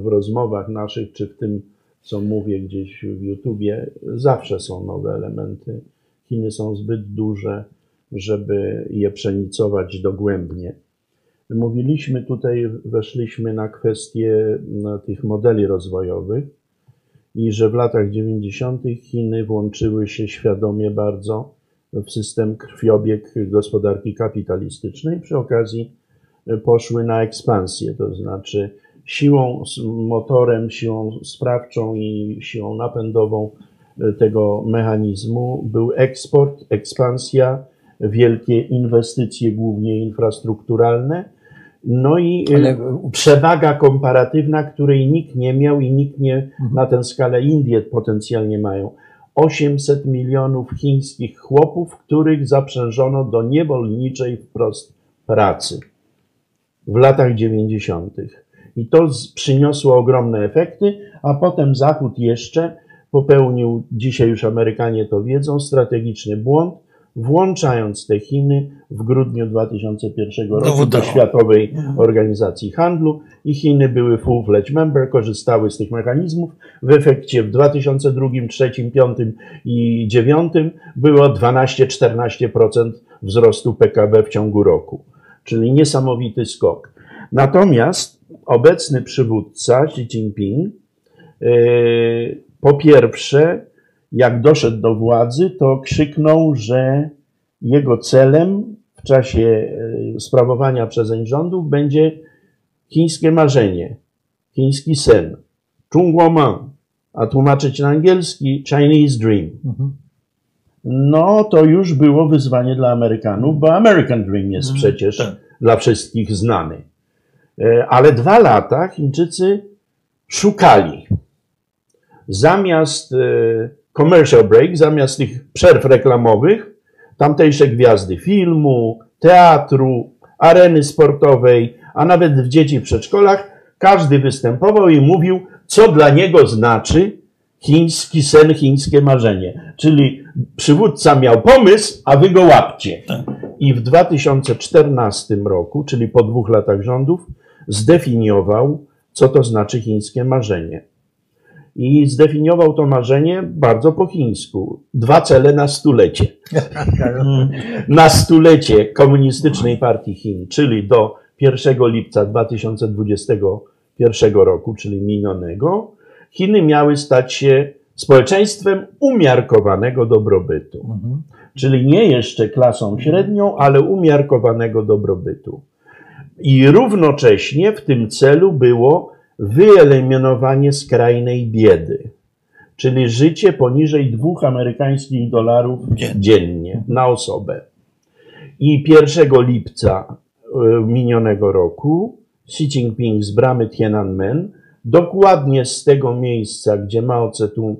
w rozmowach naszych, czy w tym, co mówię gdzieś w YouTubie. Zawsze są nowe elementy. Chiny są zbyt duże, żeby je przenicować dogłębnie. Mówiliśmy tutaj, weszliśmy na kwestię tych modeli rozwojowych i że w latach 90. Chiny włączyły się świadomie bardzo w system krwiobieg gospodarki kapitalistycznej. Przy okazji poszły na ekspansję, to znaczy siłą, motorem, siłą sprawczą i siłą napędową tego mechanizmu był eksport, ekspansja, wielkie inwestycje, głównie infrastrukturalne, i przewaga komparatywna, której nikt nie miał i nikt nie na tę skalę Indie potencjalnie mają. 800 milionów chińskich chłopów, których zaprzężono do niewolniczej wprost pracy w latach 90. I to przyniosło ogromne efekty, a potem Zachód jeszcze popełnił, dzisiaj już Amerykanie to wiedzą, strategiczny błąd, włączając te Chiny w grudniu 2001 roku do Światowej Organizacji Handlu i Chiny były full-fledged member, korzystały z tych mechanizmów. W efekcie w 2002, 2003, 2005 i 2009 było 12–14% wzrostu PKB w ciągu roku, czyli niesamowity skok. Natomiast obecny przywódca Xi Jinping po pierwsze, jak doszedł do władzy, to krzyknął, że jego celem w czasie sprawowania przezeń rządów będzie chińskie marzenie, chiński sen, Zhongguomen, a tłumaczyć na angielski Chinese Dream. No to już było wyzwanie dla Amerykanów, bo American Dream jest przecież dla wszystkich znany. Ale 2 lata Chińczycy szukali. Zamiast commercial break, zamiast tych przerw reklamowych, tamtejsze gwiazdy filmu, teatru, areny sportowej, a nawet w dzieci w przedszkolach, każdy występował i mówił, co dla niego znaczy chiński sen, chińskie marzenie. Czyli przywódca miał pomysł, a wy go łapcie. I w 2014 roku, czyli po 2 latach rządów, zdefiniował, co to znaczy chińskie marzenie. I zdefiniował to marzenie bardzo po chińsku. 2 cele na stulecie. Na stulecie Komunistycznej Partii Chin, czyli do 1 lipca 2021 roku, czyli minionego, Chiny miały stać się społeczeństwem umiarkowanego dobrobytu. Czyli nie jeszcze klasą średnią, ale umiarkowanego dobrobytu. I równocześnie w tym celu było wyeliminowanie skrajnej biedy, czyli życie poniżej 2 amerykańskich dolarów dziennie na osobę. I 1 lipca minionego roku Xi Jinping z bramy Tiananmen, dokładnie z tego miejsca, gdzie Mao Tse-tung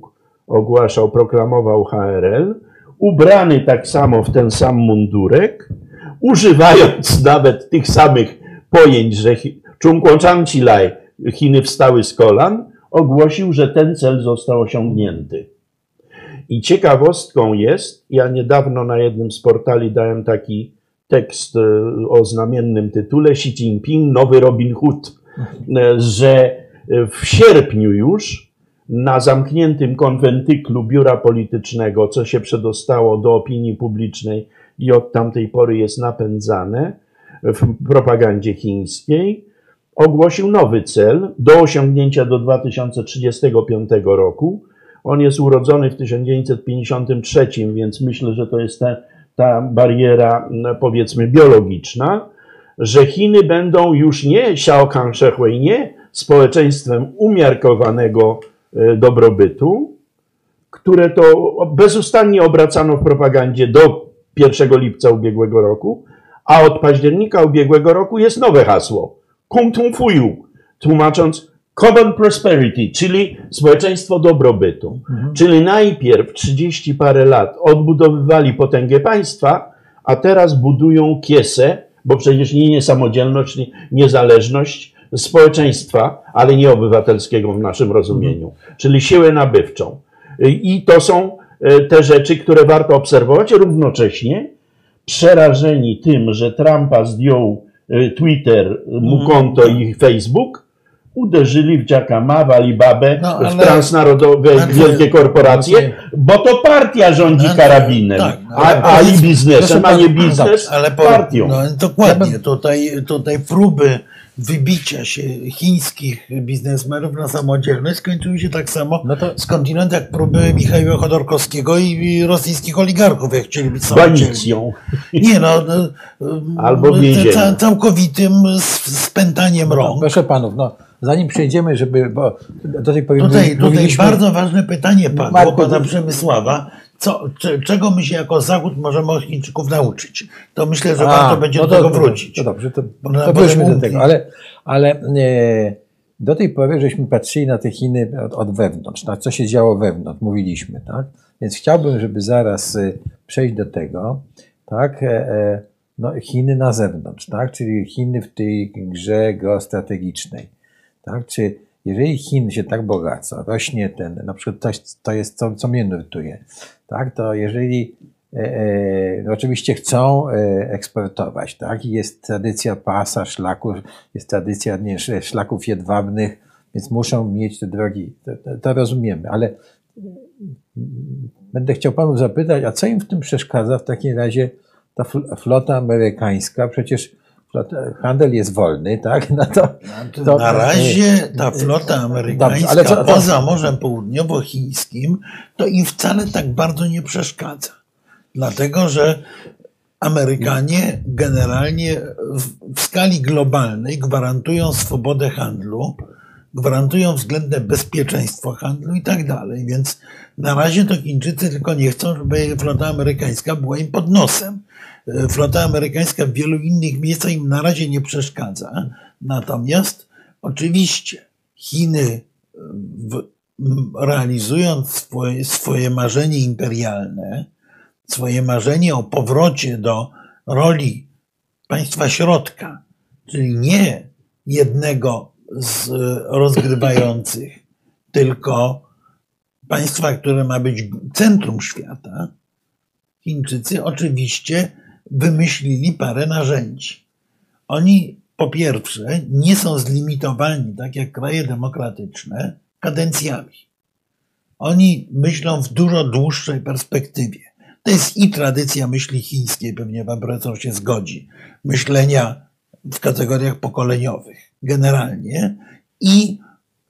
ogłaszał, proklamował HRL, ubrany tak samo w ten sam mundurek, używając nawet tych samych pojęć, że Chiny wstały z kolan, ogłosił, że ten cel został osiągnięty. I ciekawostką jest, ja niedawno na jednym z portali dałem taki tekst o znamiennym tytule Xi Jinping, nowy Robin Hood, że w sierpniu już na zamkniętym konwentyklu biura politycznego, co się przedostało do opinii publicznej i od tamtej pory jest napędzane w propagandzie chińskiej, ogłosił nowy cel do osiągnięcia do 2035 roku. On jest urodzony w 1953, więc myślę, że to jest ta bariera, powiedzmy, biologiczna, że Chiny będą już nie społeczeństwem umiarkowanego dobrobytu, które to bezustannie obracano w propagandzie do 1 lipca ubiegłego roku, a od października ubiegłego roku jest nowe hasło. Kumtum fuju, tłumacząc common prosperity, czyli społeczeństwo dobrobytu. Czyli najpierw 30 parę lat odbudowywali potęgę państwa, a teraz budują kiesę, bo przecież nie niesamodzielność, nie niezależność społeczeństwa, ale nie obywatelskiego w naszym rozumieniu, czyli siłę nabywczą. I to są te rzeczy, które warto obserwować. Równocześnie przerażeni tym, że Trumpa zdjął Twitter, mu konto i Facebook, uderzyli w Jacka Ma, w Alibabę, w transnarodowe wielkie korporacje, bo to partia rządzi karabinem, i biznesem, a nie biznes partią. Dokładnie, tutaj próby wybicia się chińskich biznesmenów na samodzielność skończyły się tak samo skądinąd jak próby Michała Chodorkowskiego i rosyjskich oligarchów, jak chcieli być samodzielni. Nie albo całkowitym spętaniem rąk. Proszę panów, zanim przejdziemy, bo do tej pory tutaj bardzo ważne pytanie pana Przemysława, czego my się jako Zachód możemy od Chińczyków nauczyć? To myślę, że warto będzie do tego wrócić. Dobrze, to wróćmy do tego, ale do tej pory żeśmy patrzyli na te Chiny od wewnątrz, co się działo wewnątrz, mówiliśmy, tak? Więc chciałbym, żeby zaraz przejść do tego, tak, no, Chiny na zewnątrz, tak, czyli Chiny w tej grze geostrategicznej, tak, czy jeżeli Chin się tak bogaca, rośnie ten, na przykład to jest co mnie nurtuje, tak, to jeżeli oczywiście chcą eksportować, tak, jest tradycja pasa, szlaków, jest tradycja szlaków jedwabnych, więc muszą mieć te drogi, to rozumiemy, ale będę chciał panu zapytać, a co im w tym przeszkadza w takim razie ta flota amerykańska? Przecież handel jest wolny, tak? No to na razie ta flota amerykańska, dobrze, ale co, poza Morzem Południowochińskim, to im wcale tak bardzo nie przeszkadza. Dlatego, że Amerykanie generalnie w skali globalnej gwarantują swobodę handlu, gwarantują względne bezpieczeństwo handlu i tak dalej. Więc na razie to Chińczycy tylko nie chcą, żeby flota amerykańska była im pod nosem. Flota amerykańska w wielu innych miejscach im na razie nie przeszkadza. Natomiast oczywiście Chiny, realizując swoje marzenie imperialne, swoje marzenie o powrocie do roli państwa środka, czyli nie jednego z rozgrywających, tylko państwa, które ma być centrum świata, Chińczycy oczywiście wymyślili parę narzędzi. Oni po pierwsze nie są zlimitowani, tak jak kraje demokratyczne, kadencjami. Oni myślą w dużo dłuższej perspektywie. To jest i tradycja myśli chińskiej, pewnie pan profesor się zgodzi, myślenia w kategoriach pokoleniowych generalnie i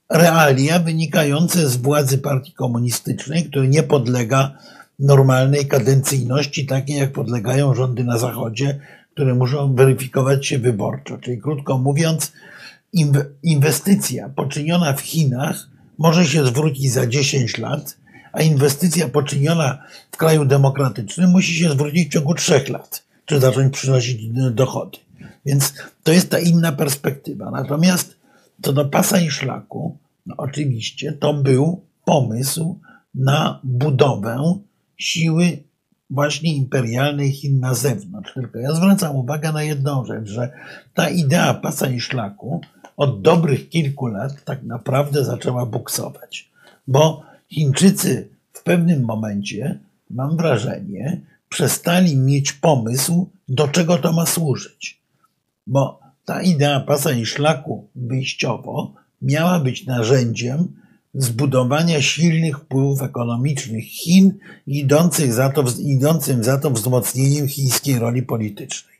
realia wynikające z władzy partii komunistycznej, która nie podlega normalnej kadencyjności, takiej jak podlegają rządy na Zachodzie, które muszą weryfikować się wyborczo. Czyli krótko mówiąc, inwestycja poczyniona w Chinach może się zwrócić za 10 lat, a inwestycja poczyniona w kraju demokratycznym musi się zwrócić w ciągu 3 lat, czy zacząć przynosić dochody. Więc to jest ta inna perspektywa. Natomiast co do pasa i szlaku, no oczywiście to był pomysł na budowę siły właśnie imperialnej Chin na zewnątrz. Tylko ja zwracam uwagę na jedną rzecz, że ta idea pasa i szlaku od dobrych kilku lat tak naprawdę zaczęła buksować, bo Chińczycy w pewnym momencie, mam wrażenie, przestali mieć pomysł, do czego to ma służyć. Bo ta idea pasa i szlaku wyjściowo miała być narzędziem zbudowania silnych wpływów ekonomicznych Chin, idącym za to wzmocnieniem chińskiej roli politycznej.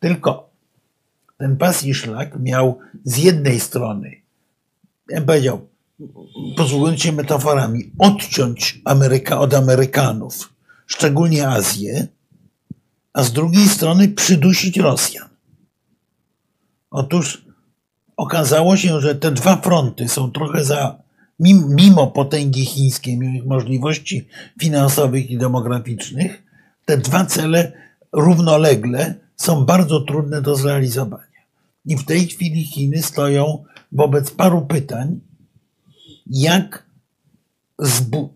Tylko ten pas i szlak miał z jednej strony, ja bym powiedział, posługując się metaforami, odciąć od Amerykanów, szczególnie Azję, a z drugiej strony przydusić Rosjan. Otóż okazało się, że te dwa fronty są trochę mimo potęgi chińskiej, mimo możliwości finansowych i demograficznych, te dwa cele równolegle są bardzo trudne do zrealizowania. I w tej chwili Chiny stoją wobec paru pytań,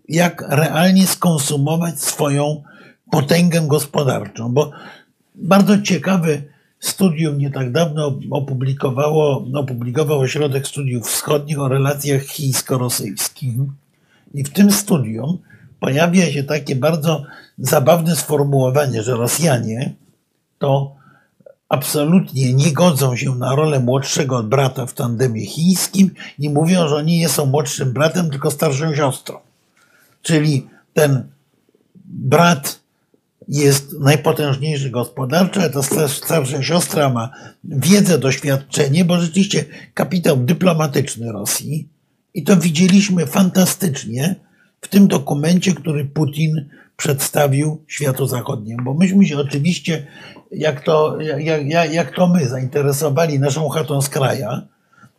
jak realnie skonsumować swoją potęgę gospodarczą. Bo bardzo ciekawe studium nie tak dawno opublikował Ośrodek Studiów Wschodnich o relacjach chińsko-rosyjskich. I w tym studium pojawia się takie bardzo zabawne sformułowanie, że Rosjanie to absolutnie nie godzą się na rolę młodszego brata w tandemie chińskim i mówią, że oni nie są młodszym bratem, tylko starszą siostrą. Czyli ten brat jest najpotężniejszy gospodarczo, a ta starsza siostra ma wiedzę, doświadczenie, bo rzeczywiście kapitał dyplomatyczny Rosji i to widzieliśmy fantastycznie w tym dokumencie, który Putin przedstawił światu zachodniemu, bo myśmy się oczywiście, jak to my, zainteresowali naszą chatą z kraja,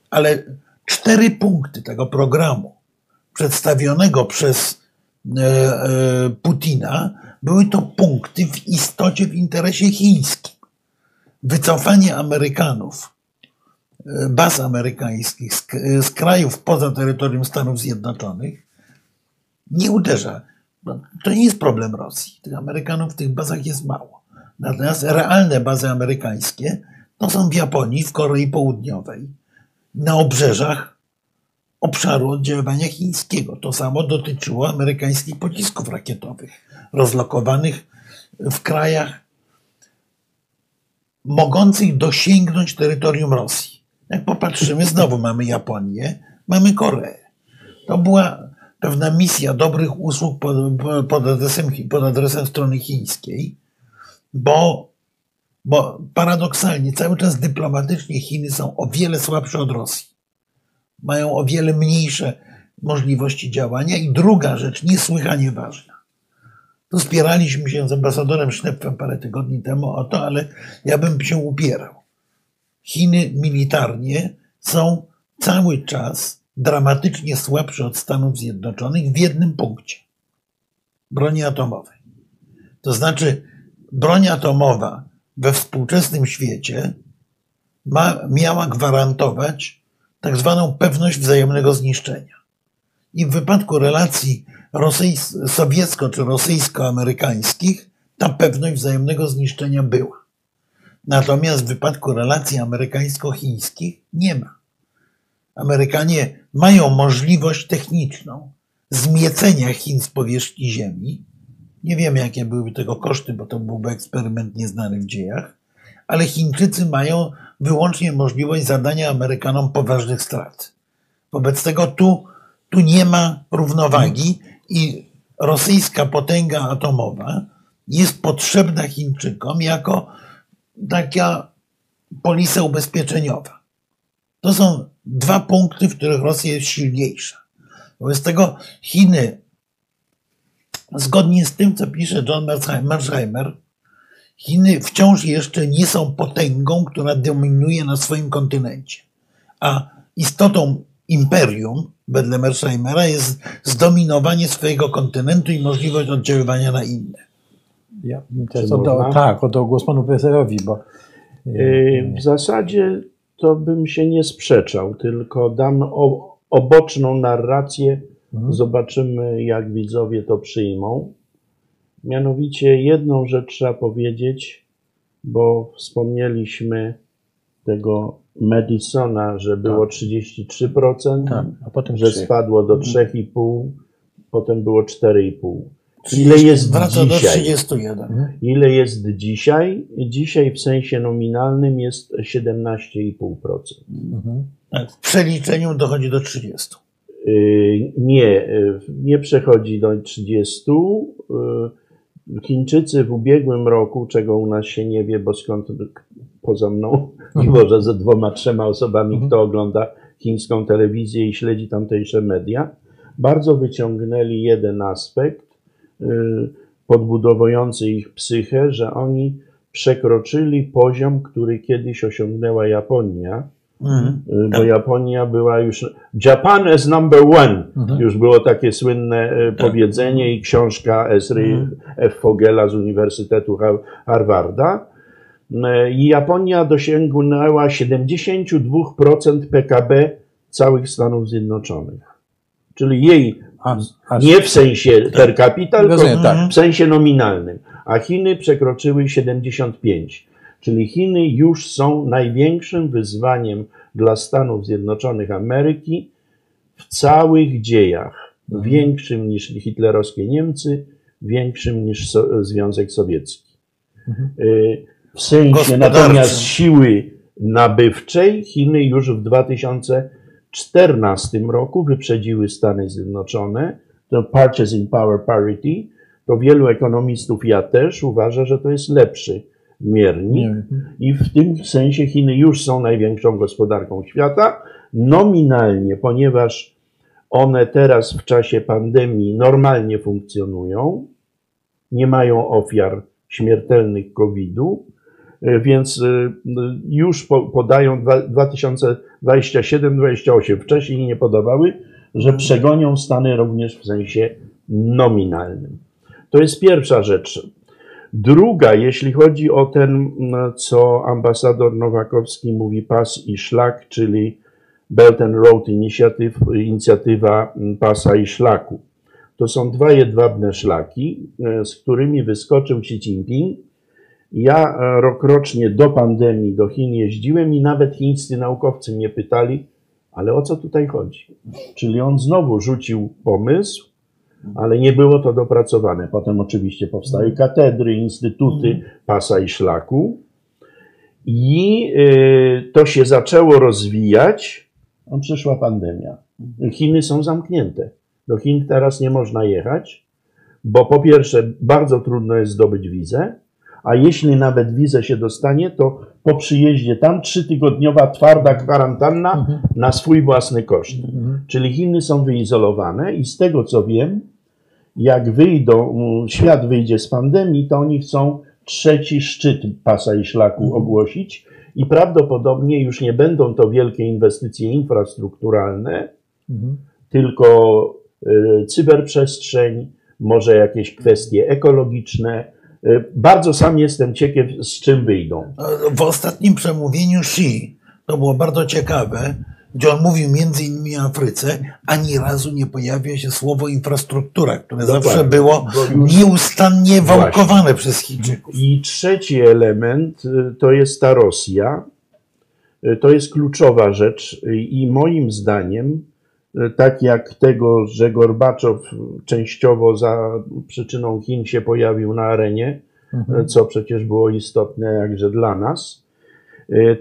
ale 4 punkty tego programu przedstawionego przez Putina były to punkty w istocie w interesie chińskim. Wycofanie Amerykanów, baz amerykańskich z krajów poza terytorium Stanów Zjednoczonych nie uderza To nie jest problem Rosji. Tych Amerykanów w tych bazach jest mało. Natomiast realne bazy amerykańskie to są w Japonii, w Korei Południowej, na obrzeżach obszaru oddziaływania chińskiego. To samo dotyczyło amerykańskich pocisków rakietowych rozlokowanych w krajach mogących dosięgnąć terytorium Rosji. Jak popatrzymy, znowu mamy Japonię, mamy Koreę. To była pewna misja dobrych usług pod adresem strony chińskiej, bo paradoksalnie cały czas dyplomatycznie Chiny są o wiele słabsze od Rosji. Mają o wiele mniejsze możliwości działania. I druga rzecz, niesłychanie ważna. Tu spieraliśmy się z ambasadorem Sznepfem parę tygodni temu o to, ale ja bym się upierał. Chiny militarnie są cały czas dramatycznie słabsze od Stanów Zjednoczonych w jednym punkcie. Broni atomowej. To znaczy broń atomowa we współczesnym świecie miała gwarantować tak zwaną pewność wzajemnego zniszczenia. I w wypadku relacji sowiecko- czy rosyjsko-amerykańskich ta pewność wzajemnego zniszczenia była. Natomiast w wypadku relacji amerykańsko-chińskich nie ma. Amerykanie mają możliwość techniczną zmiecenia Chin z powierzchni ziemi. Nie wiemy, jakie byłyby tego koszty, bo to byłby eksperyment nieznany w dziejach, ale Chińczycy mają wyłącznie możliwość zadania Amerykanom poważnych strat. Wobec tego tu nie ma równowagi i rosyjska potęga atomowa jest potrzebna Chińczykom jako taka polisa ubezpieczeniowa. To są dwa punkty, w których Rosja jest silniejsza. Wobec tego Chiny, zgodnie z tym, co pisze John Mearsheimer, Chiny wciąż jeszcze nie są potęgą, która dominuje na swoim kontynencie. A istotą imperium, wedle Mearsheimera, jest zdominowanie swojego kontynentu i możliwość oddziaływania na inne. Ja też oddał głos panu profesorowi, bo... W zasadzie to bym się nie sprzeczał, tylko dam oboczną narrację. Zobaczymy, jak widzowie to przyjmą. Mianowicie jedną rzecz trzeba powiedzieć, bo wspomnieliśmy tego Madisona, że było 33%, a potem że spadło do 3,5%, potem było 4,5%. Ile jest dzisiaj? Dzisiaj w sensie nominalnym jest 17,5%. Tak, w przeliczeniu dochodzi do 30%. Nie przechodzi do 30%. Chińczycy w ubiegłym roku, czego u nas się nie wie, bo skąd poza mną, mimo że ze dwoma, trzema osobami, kto ogląda chińską telewizję i śledzi tamtejsze media, bardzo wyciągnęli jeden aspekt podbudowujący ich psychę, że oni przekroczyli poziom, który kiedyś osiągnęła Japonia, bo Japonia była już... Japan is number one. Już było takie słynne powiedzenie i książka Esri F. Vogela z Uniwersytetu Harvarda. I Japonia dosięgnęła 72% PKB całych Stanów Zjednoczonych. Czyli jej nie w sensie per capita, tylko w sensie nominalnym. A Chiny przekroczyły 75%. Czyli Chiny już są największym wyzwaniem dla Stanów Zjednoczonych Ameryki w całych dziejach. Większym niż hitlerowskie Niemcy, większym niż Związek Sowiecki. W sensie natomiast siły nabywczej Chiny już w 2014 roku wyprzedziły Stany Zjednoczone. To Purchasing Power Parity, to wielu ekonomistów, ja też, uważa, że to jest lepszy miernik i w tym sensie Chiny już są największą gospodarką świata nominalnie, ponieważ one teraz w czasie pandemii normalnie funkcjonują, nie mają ofiar śmiertelnych COVID-u, więc już podają 2027-2028, wcześniej nie podawały, że przegonią Stany również w sensie nominalnym. To jest pierwsza rzecz. Druga, jeśli chodzi o ten, co ambasador Nowakowski mówi, pas i szlak, czyli Belt and Road Initiative, inicjatywa pasa i szlaku. to są dwa jedwabne szlaki, z którymi wyskoczył Xi Jinping. Ja rokrocznie do pandemii do Chin jeździłem i nawet chińscy naukowcy mnie pytali, ale o co tutaj chodzi? Czyli on znowu rzucił pomysł, ale nie było to dopracowane. Potem oczywiście powstały katedry, instytuty pasa i szlaku i to się zaczęło rozwijać. No, przyszła pandemia. Chiny są zamknięte. Do Chin teraz nie można jechać, bo po pierwsze bardzo trudno jest zdobyć wizę, a jeśli nawet wizę się dostanie, to po przyjeździe tam 3-tygodniowa twarda kwarantanna na swój własny koszt. Czyli Chiny są wyizolowane i z tego co wiem, jak wyjdą, świat wyjdzie z pandemii, to oni chcą 3. szczyt pasa i szlaku ogłosić i prawdopodobnie już nie będą to wielkie inwestycje infrastrukturalne, tylko cyberprzestrzeń, może jakieś kwestie ekologiczne. Bardzo sam jestem ciekaw, z czym wyjdą. W ostatnim przemówieniu Xi, to było bardzo ciekawe, gdzie on mówił między innymi o Afryce, ani razu nie pojawia się słowo infrastruktura, które zawsze było nieustannie wałkowane przez Chińczyków. I trzeci element to jest ta Rosja. To jest kluczowa rzecz i moim zdaniem, tak jak tego, że Gorbaczow częściowo za przyczyną Chin się pojawił na arenie, co przecież było istotne jakże dla nas,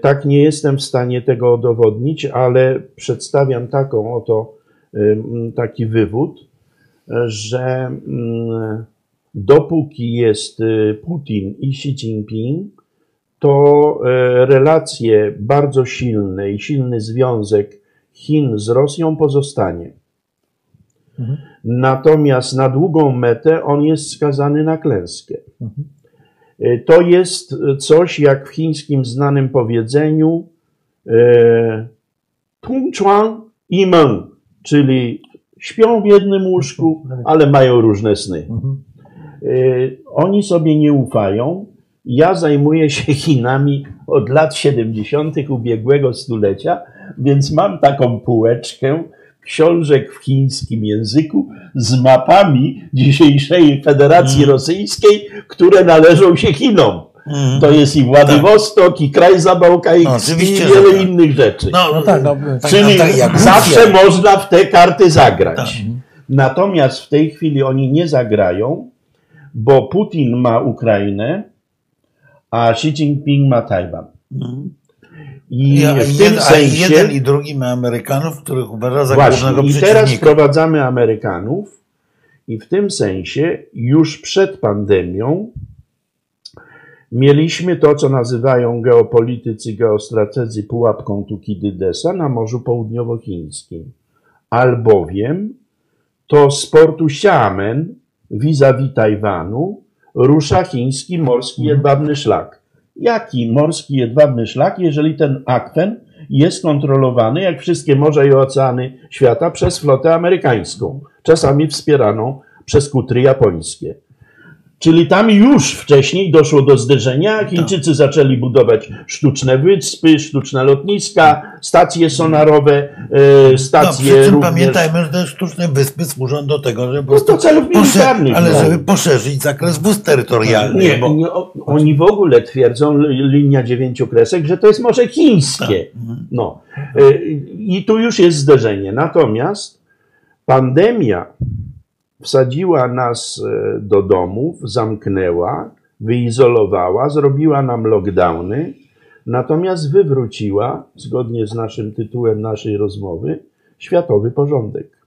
tak nie jestem w stanie tego udowodnić, ale przedstawiam taką oto, taki wywód, że dopóki jest Putin i Xi Jinping, to relacje bardzo silne i silny związek Chin z Rosją pozostanie. Natomiast na długą metę on jest skazany na klęskę. To jest coś jak w chińskim znanym powiedzeniu tungchuang i meng, czyli śpią w jednym łóżku, ale mają różne sny. Oni sobie nie ufają. Ja zajmuję się Chinami od lat 70. ubiegłego stulecia, więc mam taką półeczkę książek w chińskim języku z mapami dzisiejszej Federacji Rosyjskiej, które należą się Chinom. To jest i Władywostok, i kraj Zabałkański, no, i wiele innych rzeczy. Czyli zawsze można w te karty zagrać. Natomiast w tej chwili oni nie zagrają, bo Putin ma Ukrainę, a Xi Jinping ma Tajwan. I w tym sensie, jeden i drugi ma Amerykanów, których uważa za głównego przeciwnika. I teraz wprowadzamy Amerykanów i w tym sensie już przed pandemią mieliśmy to, co nazywają geopolitycy, geostratedzy pułapką Tukidydesa na Morzu Południowochińskim. Albowiem to z portu Xiamen vis-a-vis Tajwanu rusza chiński morski jedwabny szlak. Jaki morski jedwabny szlak, jeżeli ten akwen jest kontrolowany, jak wszystkie morza i oceany świata, przez flotę amerykańską, czasami wspieraną przez kutry japońskie. Czyli tam już wcześniej doszło do zderzenia, Chińczycy zaczęli budować sztuczne wyspy, sztuczne lotniska, stacje sonarowe, stacje przy czym również... Pamiętajmy, że te sztuczne wyspy służą do tego, żeby... No to celów militarnych. Ale żeby poszerzyć zakres wóz terytorialnych. Nie, bo... oni w ogóle twierdzą, linia 9 kresek, że to jest morze chińskie. No. I tu już jest zderzenie. Natomiast pandemia wsadziła nas do domów, zamknęła, wyizolowała, zrobiła nam lockdowny, natomiast wywróciła, zgodnie z naszym tytułem naszej rozmowy, światowy porządek.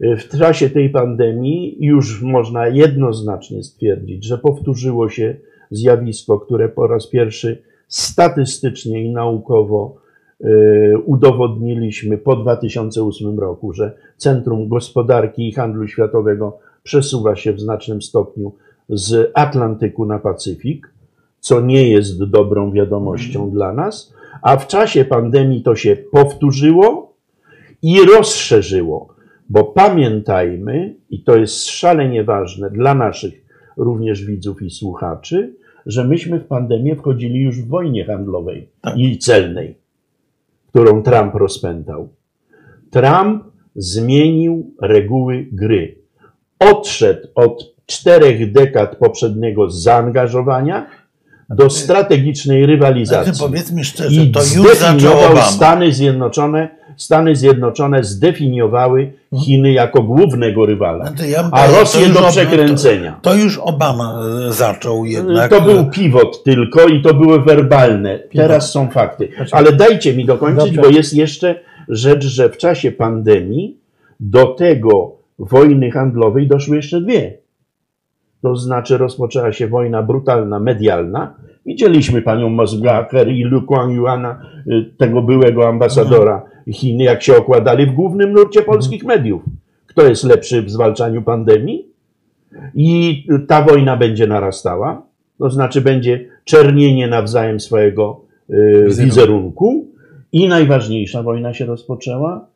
W czasie tej pandemii już można jednoznacznie stwierdzić, że powtórzyło się zjawisko, które po raz pierwszy statystycznie i naukowo udowodniliśmy po 2008 roku, że Centrum Gospodarki i Handlu Światowego przesuwa się w znacznym stopniu z Atlantyku na Pacyfik, co nie jest dobrą wiadomością dla nas, a w czasie pandemii to się powtórzyło i rozszerzyło, bo pamiętajmy, i to jest szalenie ważne dla naszych również widzów i słuchaczy, że myśmy w pandemię wchodzili już w wojnie handlowej i celnej, którą Trump rozpętał. Trump zmienił reguły gry. odszedł od 4 dekad poprzedniego zaangażowania do strategicznej rywalizacji. Powiedzmy szczerze, to już zaczął Obama. Stany Zjednoczone zdefiniowały Chiny jako głównego rywala, a Rosję do przekręcenia. To już Obama zaczął jednak. To był pivot tylko i to były werbalne. Teraz są fakty. Ale dajcie mi dokończyć, bo jest jeszcze rzecz, że w czasie pandemii do tego wojny handlowej doszły jeszcze 2. To znaczy rozpoczęła się wojna brutalna, medialna. Widzieliśmy panią Mosgaker i Li Keqianga, tego byłego ambasadora Chin, jak się okładali w głównym nurcie polskich mediów. Kto jest lepszy w zwalczaniu pandemii? I ta wojna będzie narastała, to znaczy będzie czernienie nawzajem swojego wizerunku. I najważniejsza wojna się rozpoczęła,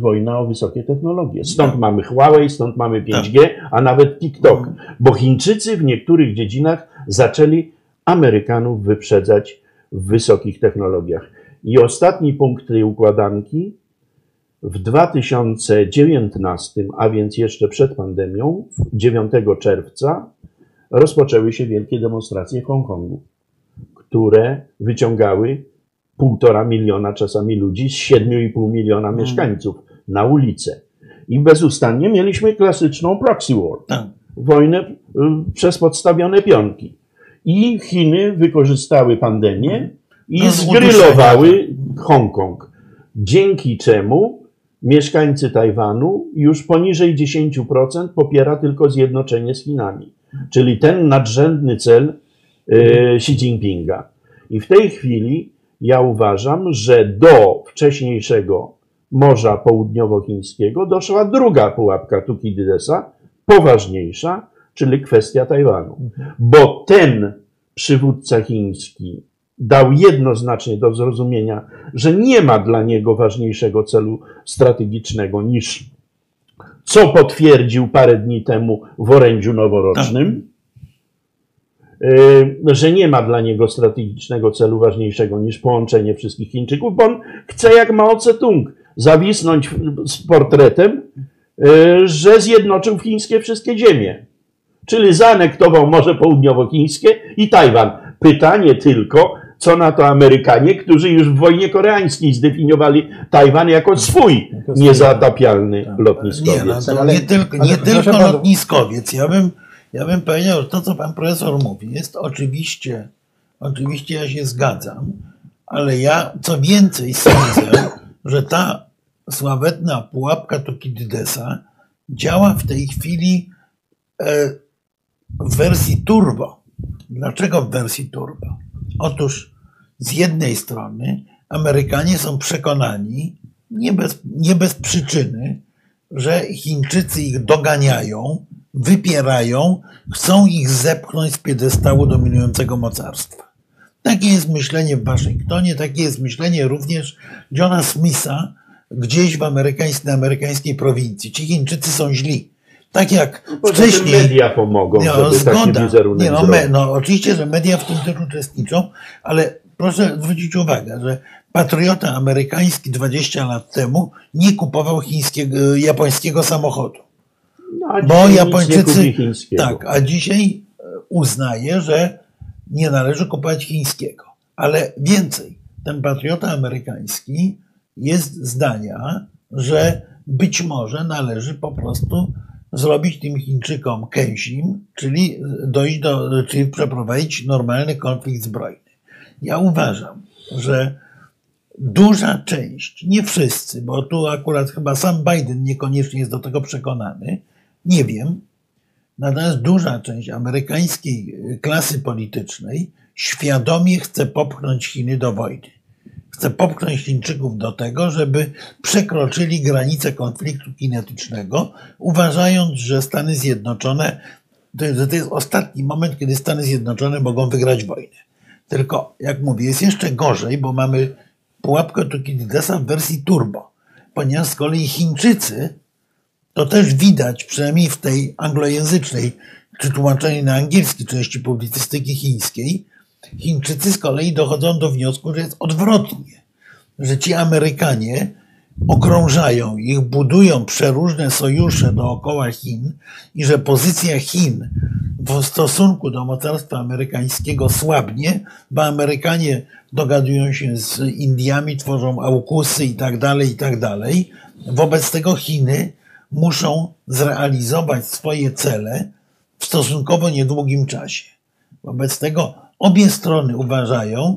wojna o wysokie technologie. Stąd mamy Huawei, stąd mamy 5G, a nawet TikTok. Bo Chińczycy w niektórych dziedzinach zaczęli Amerykanów wyprzedzać w wysokich technologiach. I ostatni punkt tej układanki. W 2019, a więc jeszcze przed pandemią, 9 czerwca, rozpoczęły się wielkie demonstracje w Hongkongu, które wyciągały 1,5 miliona czasami ludzi z 7,5 miliona mieszkańców na ulicę. I bezustannie mieliśmy klasyczną proxy war, wojnę przez podstawione pionki. I Chiny wykorzystały pandemię i zgrylowały Hongkong. Dzięki czemu mieszkańcy Tajwanu już poniżej 10% popiera tylko zjednoczenie z Chinami. Czyli ten nadrzędny cel Xi Jinpinga. I w tej chwili ja uważam, że do wcześniejszego Morza Południowochińskiego doszła druga pułapka Tukididesa, poważniejsza, czyli kwestia Tajwanu. Bo ten przywódca chiński dał jednoznacznie do zrozumienia, że nie ma dla niego ważniejszego celu strategicznego niż, co potwierdził parę dni temu w orędziu noworocznym, że nie ma dla niego strategicznego celu ważniejszego niż połączenie wszystkich Chińczyków, bo on chce jak Mao Tse-tung zawisnąć z portretem, że zjednoczył chińskie wszystkie ziemie. Czyli zaanektował Morze Południowochińskie i Tajwan. Pytanie tylko, co na to Amerykanie, którzy już w wojnie koreańskiej zdefiniowali Tajwan jako swój niezatapialny lotniskowiec. Nie tylko lotniskowiec. Ja bym powiedział, że to, co pan profesor mówi, jest oczywiście ja się zgadzam, ale ja co więcej sądzę, że ta sławetna pułapka Tukididesa działa w tej chwili w wersji turbo. Dlaczego w wersji turbo? Otóż z jednej strony Amerykanie są przekonani, nie bez przyczyny, że Chińczycy ich doganiają, wypierają, chcą ich zepchnąć z piedestału dominującego mocarstwa. Takie jest myślenie w Waszyngtonie, takie jest myślenie również Johna Smitha gdzieś w amerykańskiej prowincji. Ci Chińczycy są źli. Tak jak wcześniej... Media pomogą, zgoda. Oczywiście, że media w tym też uczestniczą, ale proszę zwrócić uwagę, że patriota amerykański 20 lat temu nie kupował japońskiego samochodu. Bo Japończycy, a dzisiaj uznaje, że nie należy kupować chińskiego. Ale więcej, ten patriota amerykański jest zdania, że być może należy po prostu zrobić tym Chińczykom kęsim, czyli przeprowadzić normalny konflikt zbrojny. Ja uważam, że duża część, nie wszyscy, bo tu akurat chyba sam Biden niekoniecznie jest do tego przekonany, nie wiem, natomiast duża część amerykańskiej klasy politycznej świadomie chce popchnąć Chiny do wojny. Chce popchnąć Chińczyków do tego, żeby przekroczyli granicę konfliktu kinetycznego, uważając, że Stany Zjednoczone, że to jest ostatni moment, kiedy Stany Zjednoczone mogą wygrać wojnę. Tylko, jak mówię, jest jeszcze gorzej, bo mamy pułapkę Tukididesa w wersji turbo, ponieważ z kolei Chińczycy, to też widać, przynajmniej w tej anglojęzycznej, czy tłumaczonej na angielski części publicystyki chińskiej, Chińczycy z kolei dochodzą do wniosku, że jest odwrotnie, że ci Amerykanie okrążają ich, budują przeróżne sojusze dookoła Chin i że pozycja Chin w stosunku do mocarstwa amerykańskiego słabnie, bo Amerykanie dogadują się z Indiami, tworzą AUKUS-y i tak dalej, i tak dalej. Wobec tego Chiny muszą zrealizować swoje cele w stosunkowo niedługim czasie. Wobec tego obie strony uważają,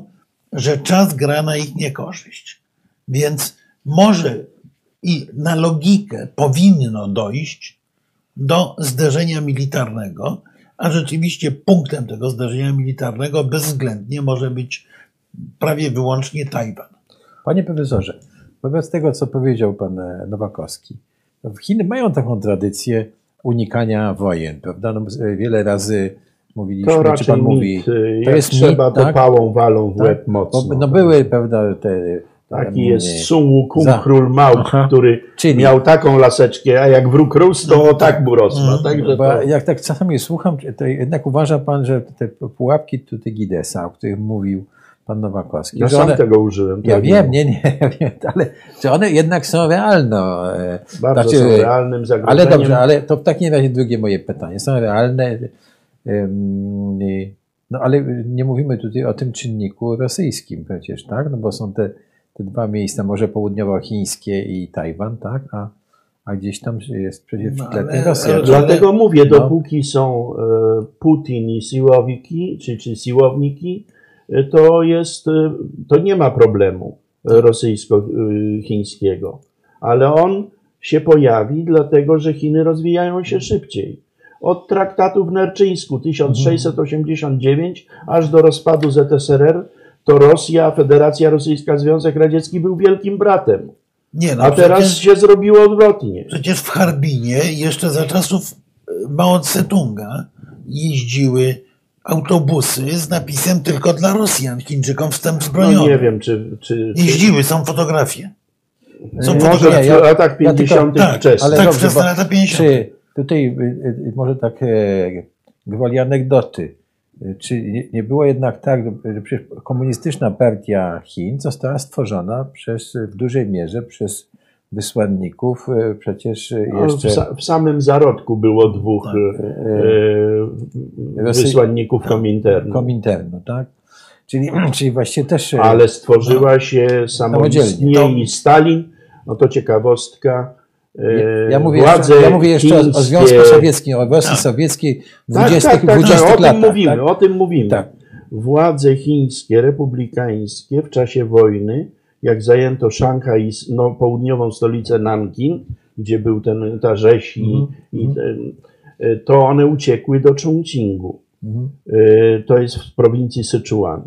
że czas gra na ich niekorzyść. Więc może i na logikę powinno dojść do zderzenia militarnego, a rzeczywiście punktem tego zderzenia militarnego bezwzględnie może być prawie wyłącznie Tajwan. Panie profesorze, wobec tego, co powiedział pan Nowakowski, Chiny mają taką tradycję unikania wojen, prawda? No, wiele razy mówiliśmy, to raczej czy pan mit. Mówi. To jest trzeba, mit, to tak? Pałą walą w łeb mocno. No były, prawda, te... Taki jest Sun Wukong, król małp, który czyli miał taką laseczkę, a jak wróg rósł, to tak mu rosła. To... Jak tak czasami słucham, to jednak uważa pan, że te pułapki Gidesa, o których mówił pan Nowakowski... Ja sam one, tego użyłem. Ja wiem, nie, ale czy one jednak są realne? Bardzo znaczy, są realnym zagrożeniem. Ale dobrze, ale to w takim razie drugie moje pytanie. Są realne... No ale nie mówimy tutaj o tym czynniku rosyjskim przecież, tak? No bo są te dwa miejsca, może południowochińskie i Tajwan, tak? A gdzieś tam jest przecież w tle ten Rosja. Dlatego mówię, dopóki są Putin i siłowniki, czy siłowniki, to nie ma problemu rosyjsko-chińskiego. Ale on się pojawi, dlatego że Chiny rozwijają się szybciej. Od traktatu w Nerczyńsku 1689 aż do rozpadu ZSRR, to Rosja, Federacja Rosyjska, Związek Radziecki był wielkim bratem. Nie, no, a teraz przecież się zrobiło odwrotnie. Przecież w Harbinie jeszcze za czasów Mao Tse-tunga jeździły autobusy z napisem tylko dla Rosjan, Chińczykom wstęp zbrojony. No nie wiem, czy jeździły, są fotografie. Są fotografie. Może w latach 50. wczesnych. Tak, wczesne lata 50. Tutaj może tak gwoli anegdoty. Czy nie było jednak tak, że przecież komunistyczna partia Chin została stworzona w dużej mierze przez wysłanników przecież jeszcze... W samym zarodku było dwóch wysłanników Kominternu. Kominternu, tak? Czyli właściwie też... Ale stworzyła się samoistnie i Stalin, no to ciekawostka. Ja mówię jeszcze o Związku Sowieckim, o Rosji Sowieckiej o tym mówimy. Tak. Władze chińskie, republikańskie w czasie wojny, jak zajęto Szanghaj i południową stolicę Nankin, gdzie był ta rzeź, to one uciekły do Chongqingu. To jest w prowincji Syczuan,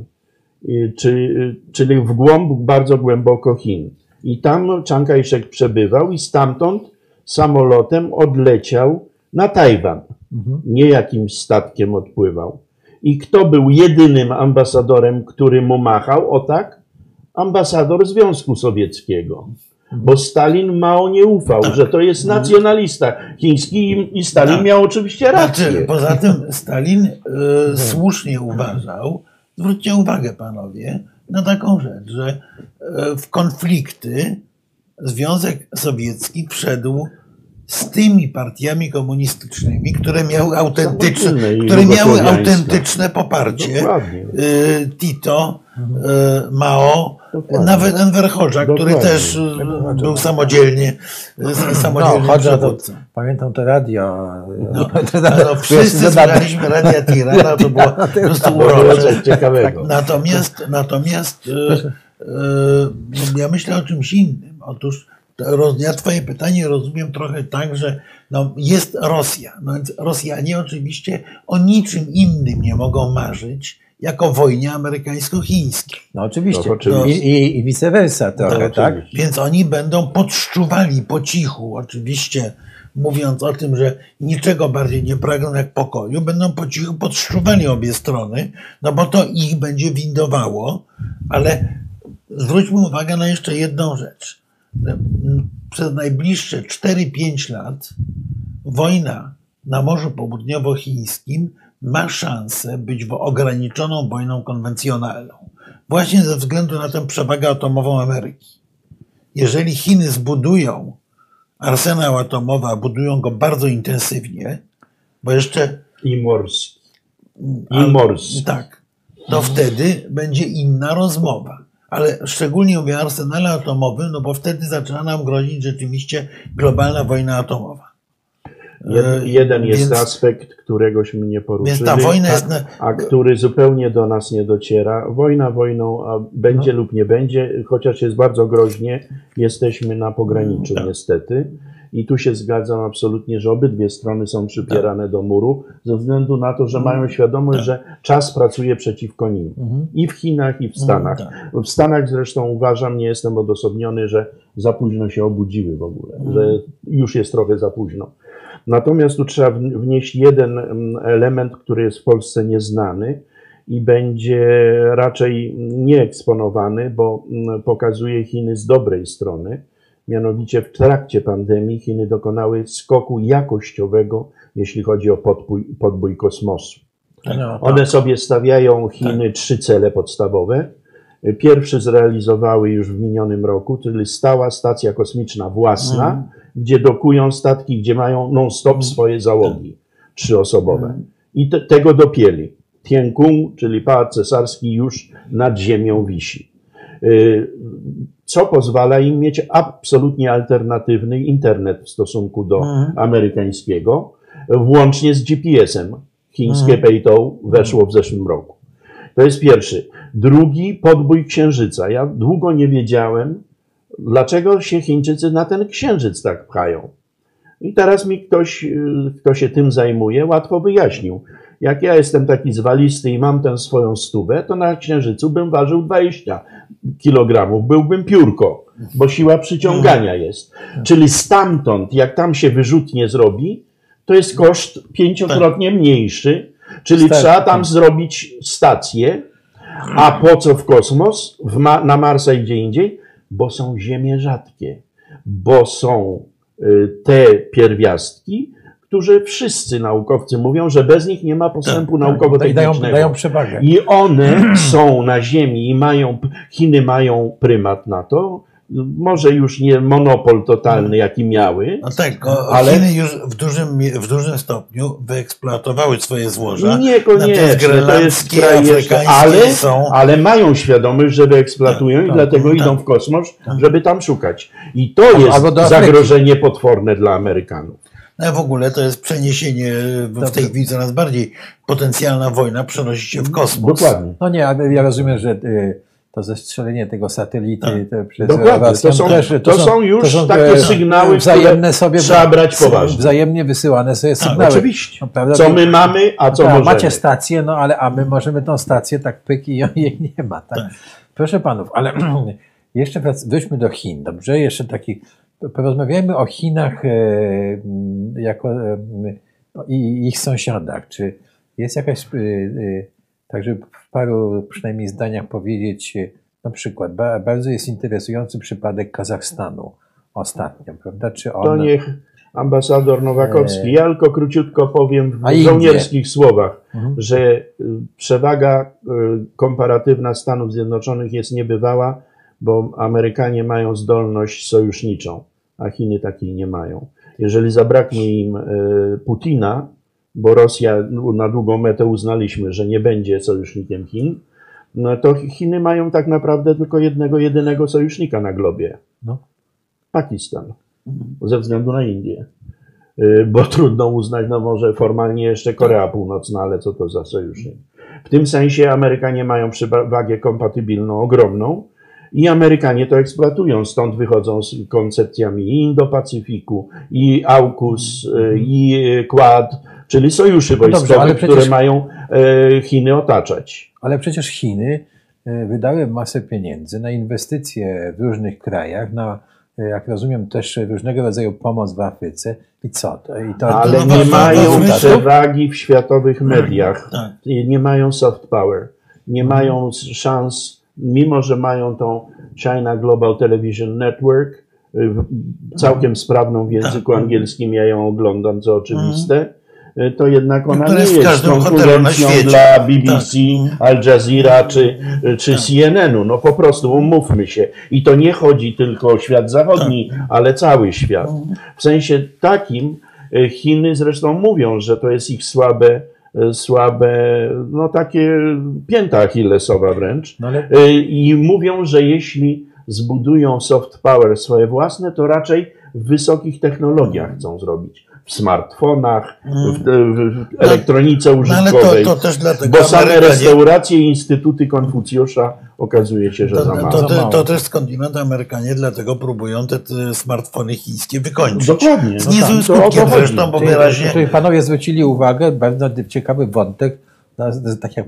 czyli w głąb, bardzo głęboko Chin. I tam Chiang Kai-shek przebywał i stamtąd samolotem odleciał na Tajwan. Nie jakimś statkiem odpływał. I kto był jedynym ambasadorem, który mu machał? O tak, ambasador Związku Sowieckiego. Bo Stalin Mao nie ufał, że to jest nacjonalista chiński i Stalin miał oczywiście rację. Znaczy, poza tym Stalin słusznie uważał, zwróćcie uwagę panowie, na taką rzecz, że w konflikty Związek Sowiecki wszedł z tymi partiami komunistycznymi, które miały autentyczne poparcie. Dokładnie. Tito, Mao, dokładnie. Nawet Enver Hoxha, który też był samodzielnie dowódcą. Pamiętam to radio. Wszyscy słuchaliśmy radia Tirana, to było po prostu urocze. Natomiast ja myślę o czymś innym. Otóż ja twoje pytanie rozumiem trochę tak, że jest Rosja. Więc Rosjanie oczywiście o niczym innym nie mogą marzyć, jako wojnie amerykańsko-chińskiej. No oczywiście. I vice versa trochę, tak? Więc oni będą podszczuwali po cichu, oczywiście mówiąc o tym, że niczego bardziej nie pragną jak pokoju, będą po cichu podszczuwali obie strony, bo to ich będzie windowało, ale zwróćmy uwagę na jeszcze jedną rzecz. Przez najbliższe 4-5 lat wojna na Morzu Południowochińskim ma szansę być ograniczoną wojną konwencjonalną. Właśnie ze względu na tę przewagę atomową Ameryki. jeżeli Chiny zbudują arsenał atomowy, a budują go bardzo intensywnie, bo jeszcze... Ian Morris. Tak. To wtedy będzie inna rozmowa. Ale szczególnie mówię o arsenale atomowym, no bo wtedy zaczyna nam grozić rzeczywiście globalna wojna atomowa. Jeden jest aspekt, któregośmy nie poruszyli, więc ta wojna jest a który zupełnie do nas nie dociera. Wojna wojną, a będzie lub nie będzie, chociaż jest bardzo groźnie, jesteśmy na pograniczu niestety. I tu się zgadzam absolutnie, że obydwie strony są przypierane do muru ze względu na to, że mają świadomość, że czas pracuje przeciwko nim. I w Chinach, i w Stanach. W Stanach zresztą uważam, nie jestem odosobniony, że za późno się obudziły w ogóle, że już jest trochę za późno. Natomiast tu trzeba wnieść jeden element, który jest w Polsce nieznany i będzie raczej nieeksponowany, bo pokazuje Chiny z dobrej strony. Mianowicie w trakcie pandemii Chiny dokonały skoku jakościowego, jeśli chodzi o podbój kosmosu. One sobie stawiają Chiny 3 cele podstawowe. Pierwszy zrealizowały już w minionym roku, czyli stała stacja kosmiczna własna, gdzie dokują statki, gdzie mają non-stop swoje załogi 3-osobowe. I tego dopięli. Tiankun, czyli Pałac Cesarski, już nad ziemią wisi. Co pozwala im mieć absolutnie alternatywny internet w stosunku do amerykańskiego, włącznie z GPS-em. Chińskie Peitou weszło w zeszłym roku. To jest pierwszy. Drugi, podbój Księżyca. Ja długo nie wiedziałem, dlaczego się Chińczycy na ten Księżyc tak pchają. I teraz mi ktoś, kto się tym zajmuje, łatwo wyjaśnił. Jak ja jestem taki zwalisty i mam tę swoją stówę, to na Księżycu bym ważył 20 kg, byłbym piórko, bo siła przyciągania jest. Czyli stamtąd, jak tam się wyrzutnie zrobi, to jest koszt 5-krotnie mniejszy, czyli trzeba tam zrobić stację, a po co w kosmos, na Marsa i gdzie indziej? Bo są ziemie rzadkie, bo są te pierwiastki, którzy wszyscy naukowcy mówią, że bez nich nie ma postępu naukowo-technicznego. Dają przewagę. I one są na ziemi i mają, Chiny mają prymat na to, może już nie monopol totalny, jaki miały. No tak, ale Chiny już w dużym stopniu wyeksploatowały swoje złoża. Niekoniecznie, to jest kraj jeszcze, ale mają świadomość, że wyeksploatują i dlatego idą w kosmos, żeby tam szukać. I to jest zagrożenie potworne dla Amerykanów. No w ogóle to jest przeniesienie, w tej chwili coraz bardziej potencjalna wojna przenosi się w kosmos. Dokładnie. No nie, ale ja rozumiem, że to zestrzelenie tego satelity przez Rosjan to są takie sygnały, które sobie trzeba brać poważnie. Wzajemnie wysyłane sobie sygnały. Oczywiście. No, prawda, co my mamy, a co możemy. Macie stację, no ale my możemy tą stację tak pyk i jej nie ma. Tak? Proszę panów, ale jeszcze wróćmy do Chin, dobrze? Jeszcze taki... Porozmawiajmy o Chinach jako i ich sąsiadach. Czy jest jakaś, tak żeby w paru przynajmniej zdaniach powiedzieć, na przykład bardzo jest interesujący przypadek Kazachstanu ostatnio, prawda? Czy on... To niech ambasador Nowakowski, ja tylko króciutko powiem w żołnierskich słowach, że przewaga komparatywna Stanów Zjednoczonych jest niebywała, bo Amerykanie mają zdolność sojuszniczą, a Chiny takiej nie mają. Jeżeli zabraknie im Putina, bo Rosja na długą metę uznaliśmy, że nie będzie sojusznikiem Chin, no to Chiny mają tak naprawdę tylko jedynego sojusznika na globie. Pakistan. Ze względu na Indię. Bo trudno uznać, no może formalnie jeszcze Korea Północna, ale co to za sojusznik. W tym sensie Amerykanie mają przewagę kompatybilną ogromną, i Amerykanie to eksploatują, stąd wychodzą z koncepcjami Indo-Pacyfiku, i AUKUS, i Quad, czyli sojusze wojskowe, które mają Chiny otaczać. Ale przecież Chiny wydały masę pieniędzy na inwestycje w różnych krajach, na, jak rozumiem, też różnego rodzaju pomoc w Afryce. I co? Ale nie mają przewagi w światowych mediach, nie mają soft power, nie mają szans. Mimo że mają tą China Global Television Network, całkiem sprawną w języku angielskim, ja ją oglądam, co oczywiste, to jednak ona nie jest konkurencją dla BBC, tak, Al Jazeera czy tak, CNN-u. No po prostu umówmy się. I to nie chodzi tylko o świat zachodni, tak, ale cały świat. W sensie takim Chiny zresztą mówią, że to jest ich słabe, no takie pięta achillesowa wręcz. No ale... I mówią, że jeśli zbudują soft power swoje własne, to raczej w wysokich technologiach chcą zrobić. W smartfonach, w elektronice użytkowej. No, bo same restauracje i instytuty Konfucjusza okazuje się, że za mało. To też skądinąd Amerykanie dlatego próbują te smartfony chińskie wykończyć. Dokładnie. Z niezłym skutkiem zresztą, bo wyraźnie... Czyli panowie zwrócili uwagę, bardzo ciekawy wątek, tak jak...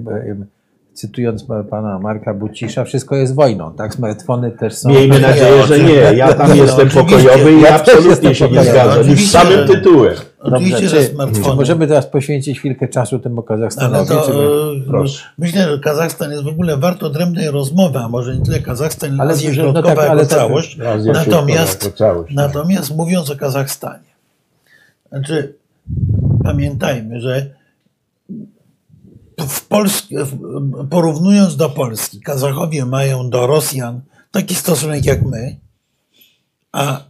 cytując pana Marka Bucisza, wszystko jest wojną, tak? Smartfony też są... Miejmy nadzieję, że nie. Ja tam jestem pokojowy i absolutnie się nie zgadzam. Już samym tytułem. Oczywiście, że smartfony. Możemy teraz poświęcić chwilkę czasu temu Kazachstanowi? Proszę. Myślę, że Kazachstan jest w ogóle wart odrębnej rozmowy, a może nie tyle Kazachstan, ale Azja Środkowa jako całość. Natomiast mówiąc o Kazachstanie, znaczy pamiętajmy, że porównując do Polski, Kazachowie mają do Rosjan taki stosunek jak my, a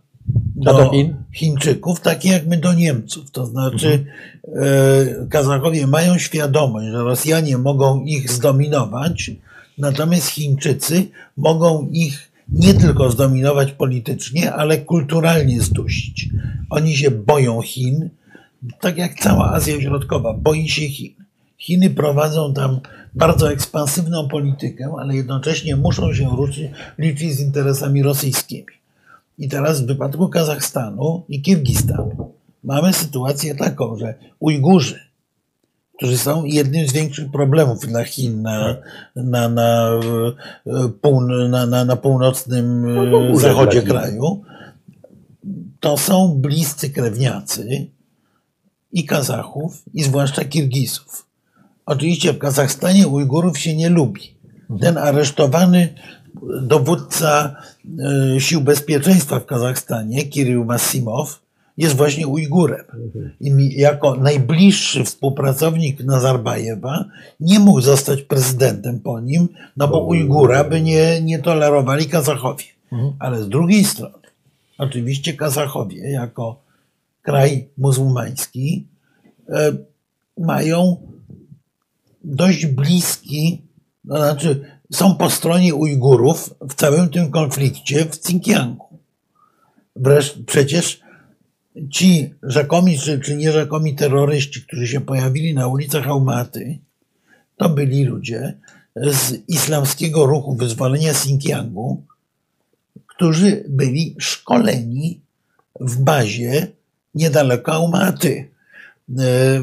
do Chińczyków taki jak my do Niemców. To znaczy Kazachowie mają świadomość, że Rosjanie mogą ich zdominować, natomiast Chińczycy mogą ich nie tylko zdominować politycznie, ale kulturalnie zdusić. Oni się boją Chin, tak jak cała Azja Środkowa boi się Chin. Chiny prowadzą tam bardzo ekspansywną politykę, ale jednocześnie muszą się liczyć z interesami rosyjskimi. I teraz w wypadku Kazachstanu i Kirgistanu mamy sytuację taką, że Ujgurzy, którzy są jednym z większych problemów dla Chin na północnym zachodzie kraju, to są bliscy krewniacy i Kazachów, i zwłaszcza Kirgizów. Oczywiście w Kazachstanie Ujgurów się nie lubi. Ten aresztowany dowódca sił bezpieczeństwa w Kazachstanie, Kirill Massimow, jest właśnie Ujgurem. I jako najbliższy współpracownik Nazarbajewa nie mógł zostać prezydentem po nim, no bo Ujgura by nie tolerowali Kazachowie. Ale z drugiej strony, oczywiście Kazachowie jako kraj muzułmański mają dość bliski, to znaczy są po stronie Ujgurów w całym tym konflikcie w Xinjiangu. Przecież ci rzekomi czy nierzekomi terroryści, którzy się pojawili na ulicach Aumaty, to byli ludzie z islamskiego ruchu wyzwolenia Xinjiangu, którzy byli szkoleni w bazie niedaleko Aumaty.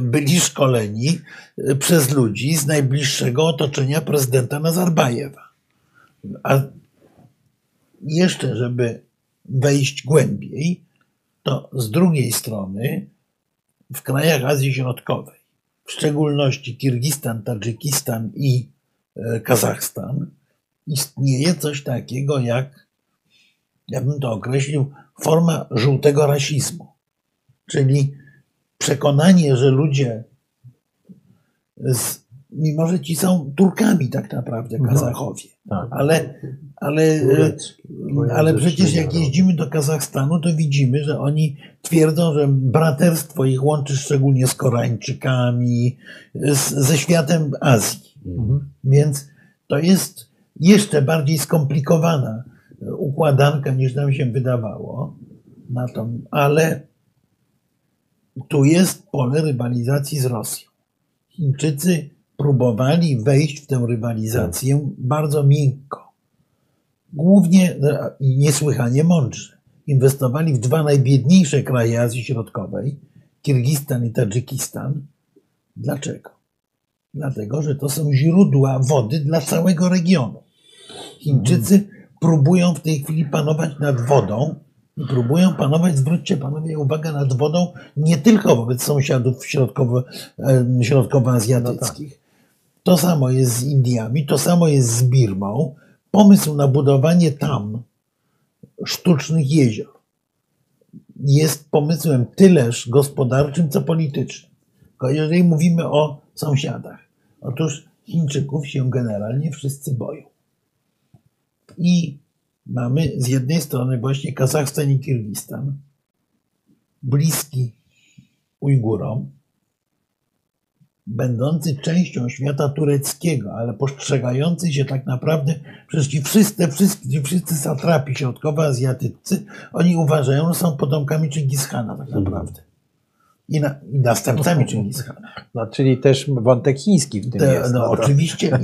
Byli szkoleni przez ludzi z najbliższego otoczenia prezydenta Nazarbajewa. A jeszcze, żeby wejść głębiej, to z drugiej strony w krajach Azji Środkowej, w szczególności Kirgistan, Tadżykistan i Kazachstan, istnieje coś takiego jak, ja bym to określił, forma żółtego rasizmu. Czyli przekonanie, że ludzie, mimo że ci są Turkami tak naprawdę, Kazachowie, ale przecież jak jeździmy do Kazachstanu, to widzimy, że oni twierdzą, że braterstwo ich łączy szczególnie z Koreańczykami, ze światem Azji. Więc to jest jeszcze bardziej skomplikowana układanka, niż nam się wydawało. Ale tu jest pole rywalizacji z Rosją. Chińczycy próbowali wejść w tę rywalizację bardzo miękko. Głównie i niesłychanie mądrze. Inwestowali w dwa najbiedniejsze kraje Azji Środkowej, Kirgistan i Tadżykistan. Dlaczego? Dlatego, że to są źródła wody dla całego regionu. Chińczycy próbują w tej chwili panować nad wodą, próbują panować, zwróćcie panowie uwagę, nad wodą nie tylko wobec sąsiadów środkowoazjatyckich. To samo jest z Indiami, to samo jest z Birmą. Pomysł na budowanie tam sztucznych jezior jest pomysłem tyleż gospodarczym, co politycznym. Tylko jeżeli mówimy o sąsiadach, otóż Chińczyków się generalnie wszyscy boją. I mamy z jednej strony właśnie Kazachstan i Kirgistan, bliski Ujgurom, będący częścią świata tureckiego, ale postrzegający się tak naprawdę, przecież ci wszyscy satrapi środkowoazjatyccy, oni uważają, że są potomkami Dżingischana tak naprawdę. I następcami Dżingischana. No, czyli też wątek chiński w tym jest. No oczywiście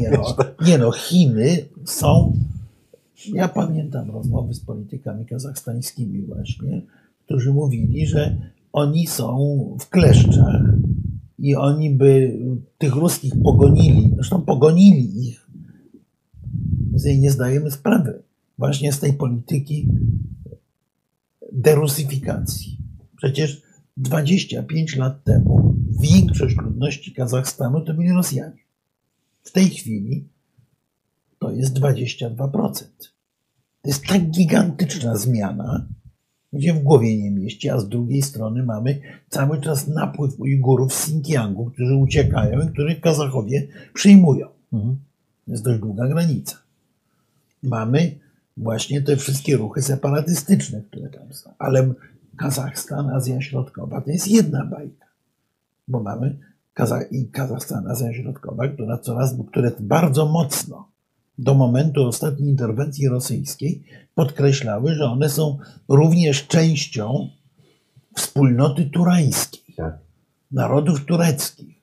nie. Chiny są... Ja pamiętam rozmowy z politykami kazachstańskimi właśnie, którzy mówili, że oni są w kleszczach i oni by tych ruskich pogonili, zresztą pogonili ich. My sobie nie zdajemy sprawy właśnie z tej polityki derusyfikacji. Przecież 25 lat temu większość ludności Kazachstanu to byli Rosjanie. W tej chwili to jest 22%. To jest tak gigantyczna zmiana, gdzie w głowie nie mieści, a z drugiej strony mamy cały czas napływ Ujgurów z Xinjiangu, którzy uciekają i których Kazachowie przyjmują. Jest dość długa granica. Mamy właśnie te wszystkie ruchy separatystyczne, które tam są. Ale Kazachstan, Azja Środkowa to jest jedna bajka, bo mamy Kazachstan, Azja Środkowa, które bardzo mocno do momentu ostatniej interwencji rosyjskiej podkreślały, że one są również częścią wspólnoty turańskiej, narodów tureckich,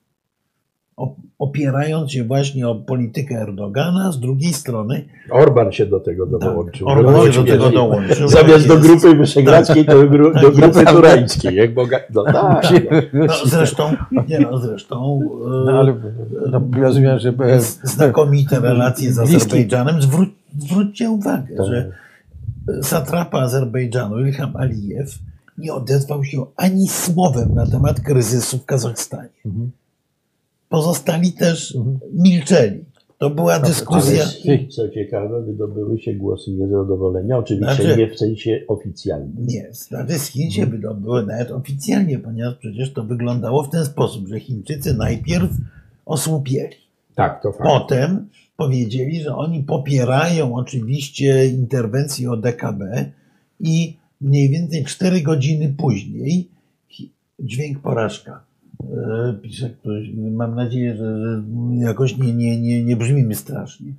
opierając się właśnie o politykę Erdogana, z drugiej strony... Orbán się do tego dołączył. Tak, Orbán się do tego dołączył. Zamiast do Grupy Wyszehradzkiej, do Grupy Turańskiej. Jak Zresztą rozumiem, że znakomite relacje z Azerbejdżanem. Zwróćcie uwagę, że satrapa Azerbejdżanu Ilham Alijew nie odezwał się ani słowem na temat kryzysu w Kazachstanie. Pozostali też milczeli. To była dyskusja. Z tych, co ciekawe, wydobyły się głosy niezadowolenia. Oczywiście nie w sensie oficjalnym. Nie, z Chin się wydobyły nawet oficjalnie, ponieważ przecież to wyglądało w ten sposób, że Chińczycy najpierw osłupieli. Tak, to fakt. Potem powiedzieli, że oni popierają oczywiście interwencję ODKB i mniej więcej 4 godziny później dźwięk porażka. Pisze ktoś, mam nadzieję, że jakoś nie brzmimy strasznie.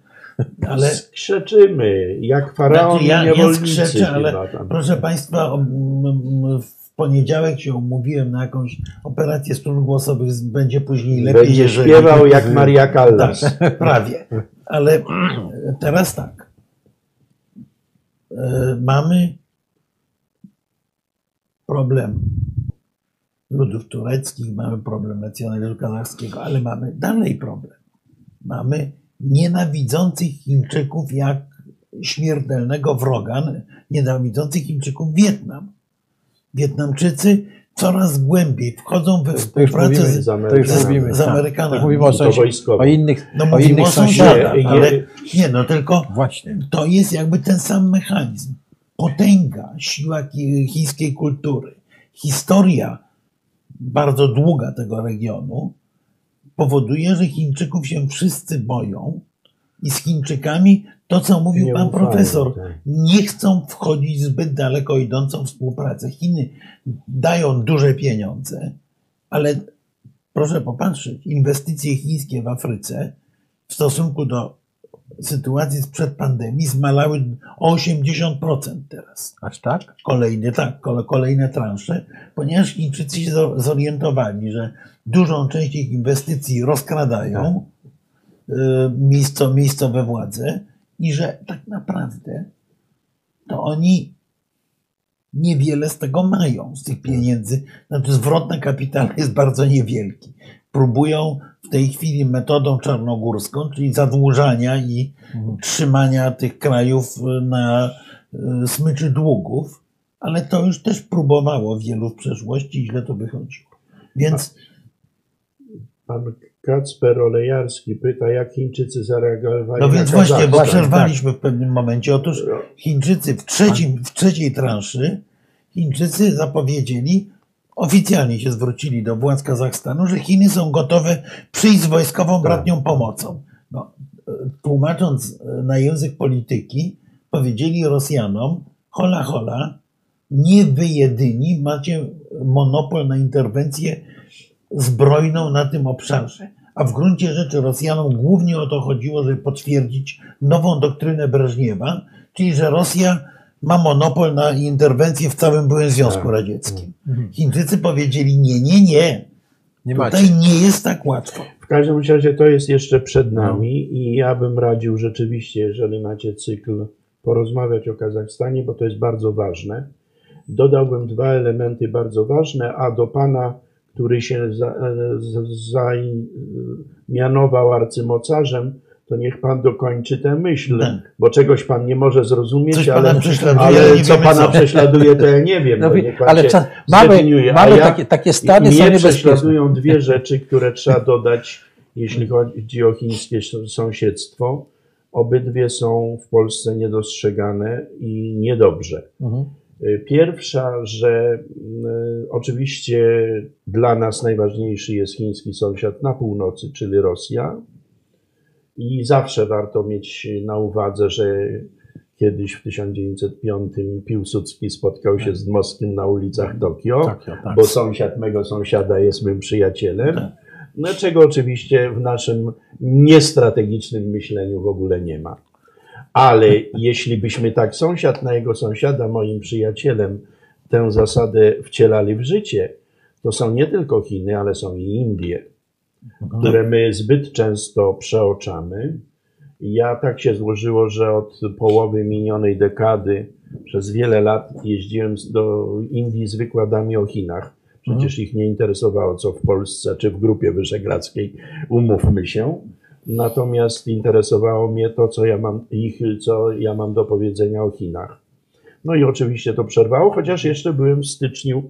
Ale skrzeczymy, jak faraon niewolnicy. Ja skrzeczę, ale proszę Państwa, w poniedziałek się umówiłem na jakąś operację strun głosowych, będzie później lepiej. Będzie śpiewał jak Maria Callas. Tak, prawie. Ale teraz tak. Mamy problem ludów tureckich, mamy problem nacjonalizmu kazachskiego, ale mamy dalej problem. Mamy nienawidzących Chińczyków jak śmiertelnego wroga, nienawidzących Chińczyków Wietnam. Wietnamczycy coraz głębiej wchodzą we współpracę z Amerykanami. Mówimy o innych sąsiadach. Tylko właśnie. To jest jakby ten sam mechanizm. Potęga, siła chińskiej kultury, historia bardzo długa tego regionu powoduje, że Chińczyków się wszyscy boją i z Chińczykami, to co mówił pan profesor, nie chcą wchodzić w zbyt daleko idącą współpracę. Chiny dają duże pieniądze, ale proszę popatrzeć, inwestycje chińskie w Afryce w stosunku do sytuacji sprzed pandemii zmalały o 80% teraz. Aż tak? Kolejne transze, ponieważ Chińczycy się zorientowali, że dużą część ich inwestycji rozkradają miejscowe władze i że tak naprawdę to oni niewiele z tego mają, z tych pieniędzy. Znaczy zwrot na kapitał jest bardzo niewielki. Próbują w tej chwili metodą czarnogórską, czyli zadłużania i trzymania tych krajów na smyczy długów, ale to już też próbowało wielu w przeszłości i źle to wychodziło. Więc pan Kacper Olejarski pyta, jak Chińczycy zareagowali. No więc właśnie, bo przerwaliśmy w pewnym momencie. Otóż Chińczycy w trzeciej transzy zapowiedzieli oficjalnie się zwrócili do władz Kazachstanu, że Chiny są gotowe przyjść z wojskową bratnią pomocą. No, tłumacząc na język polityki, powiedzieli Rosjanom: hola, hola, nie wy jedyni macie monopol na interwencję zbrojną na tym obszarze. A w gruncie rzeczy Rosjanom głównie o to chodziło, żeby potwierdzić nową doktrynę Breżniewa, czyli że Rosja ma monopol na interwencję w całym byłym Związku Radzieckim. Chińczycy powiedzieli: nie, nie, nie. Tutaj nie jest tak łatwo. W każdym razie to jest jeszcze przed nami i ja bym radził rzeczywiście, jeżeli macie cykl, porozmawiać o Kazachstanie, bo to jest bardzo ważne. Dodałbym dwa elementy bardzo ważne, a do pana, który się mianował arcymocarzem, to niech pan dokończy tę myśl, bo czegoś pan nie może zrozumieć, ale co pana prześladuje, to ja nie wiem. No, ale mamy takie stany, są niebezpieczne. Mnie prześladują dwie rzeczy, które trzeba dodać, jeśli chodzi o chińskie sąsiedztwo. Obydwie są w Polsce niedostrzegane i niedobrze. Pierwsza, że oczywiście dla nas najważniejszy jest chiński sąsiad na północy, czyli Rosja. I zawsze warto mieć na uwadze, że kiedyś w 1905 Piłsudski spotkał się z Dmowskim na ulicach Tokio, bo sąsiad mego sąsiada jest mym przyjacielem. No, czego oczywiście w naszym niestrategicznym myśleniu w ogóle nie ma. Ale jeśli byśmy tak sąsiad na jego sąsiada, moim przyjacielem, tę zasadę wcielali w życie, to są nie tylko Chiny, ale są i Indie, które my zbyt często przeoczamy. Ja tak się złożyło, że od połowy minionej dekady przez wiele lat jeździłem do Indii z wykładami o Chinach. Przecież ich nie interesowało, co w Polsce czy w Grupie Wyszehradzkiej, umówmy się. Natomiast interesowało mnie to, co ja mam do powiedzenia o Chinach. No i oczywiście to przerwało, chociaż jeszcze byłem w styczniu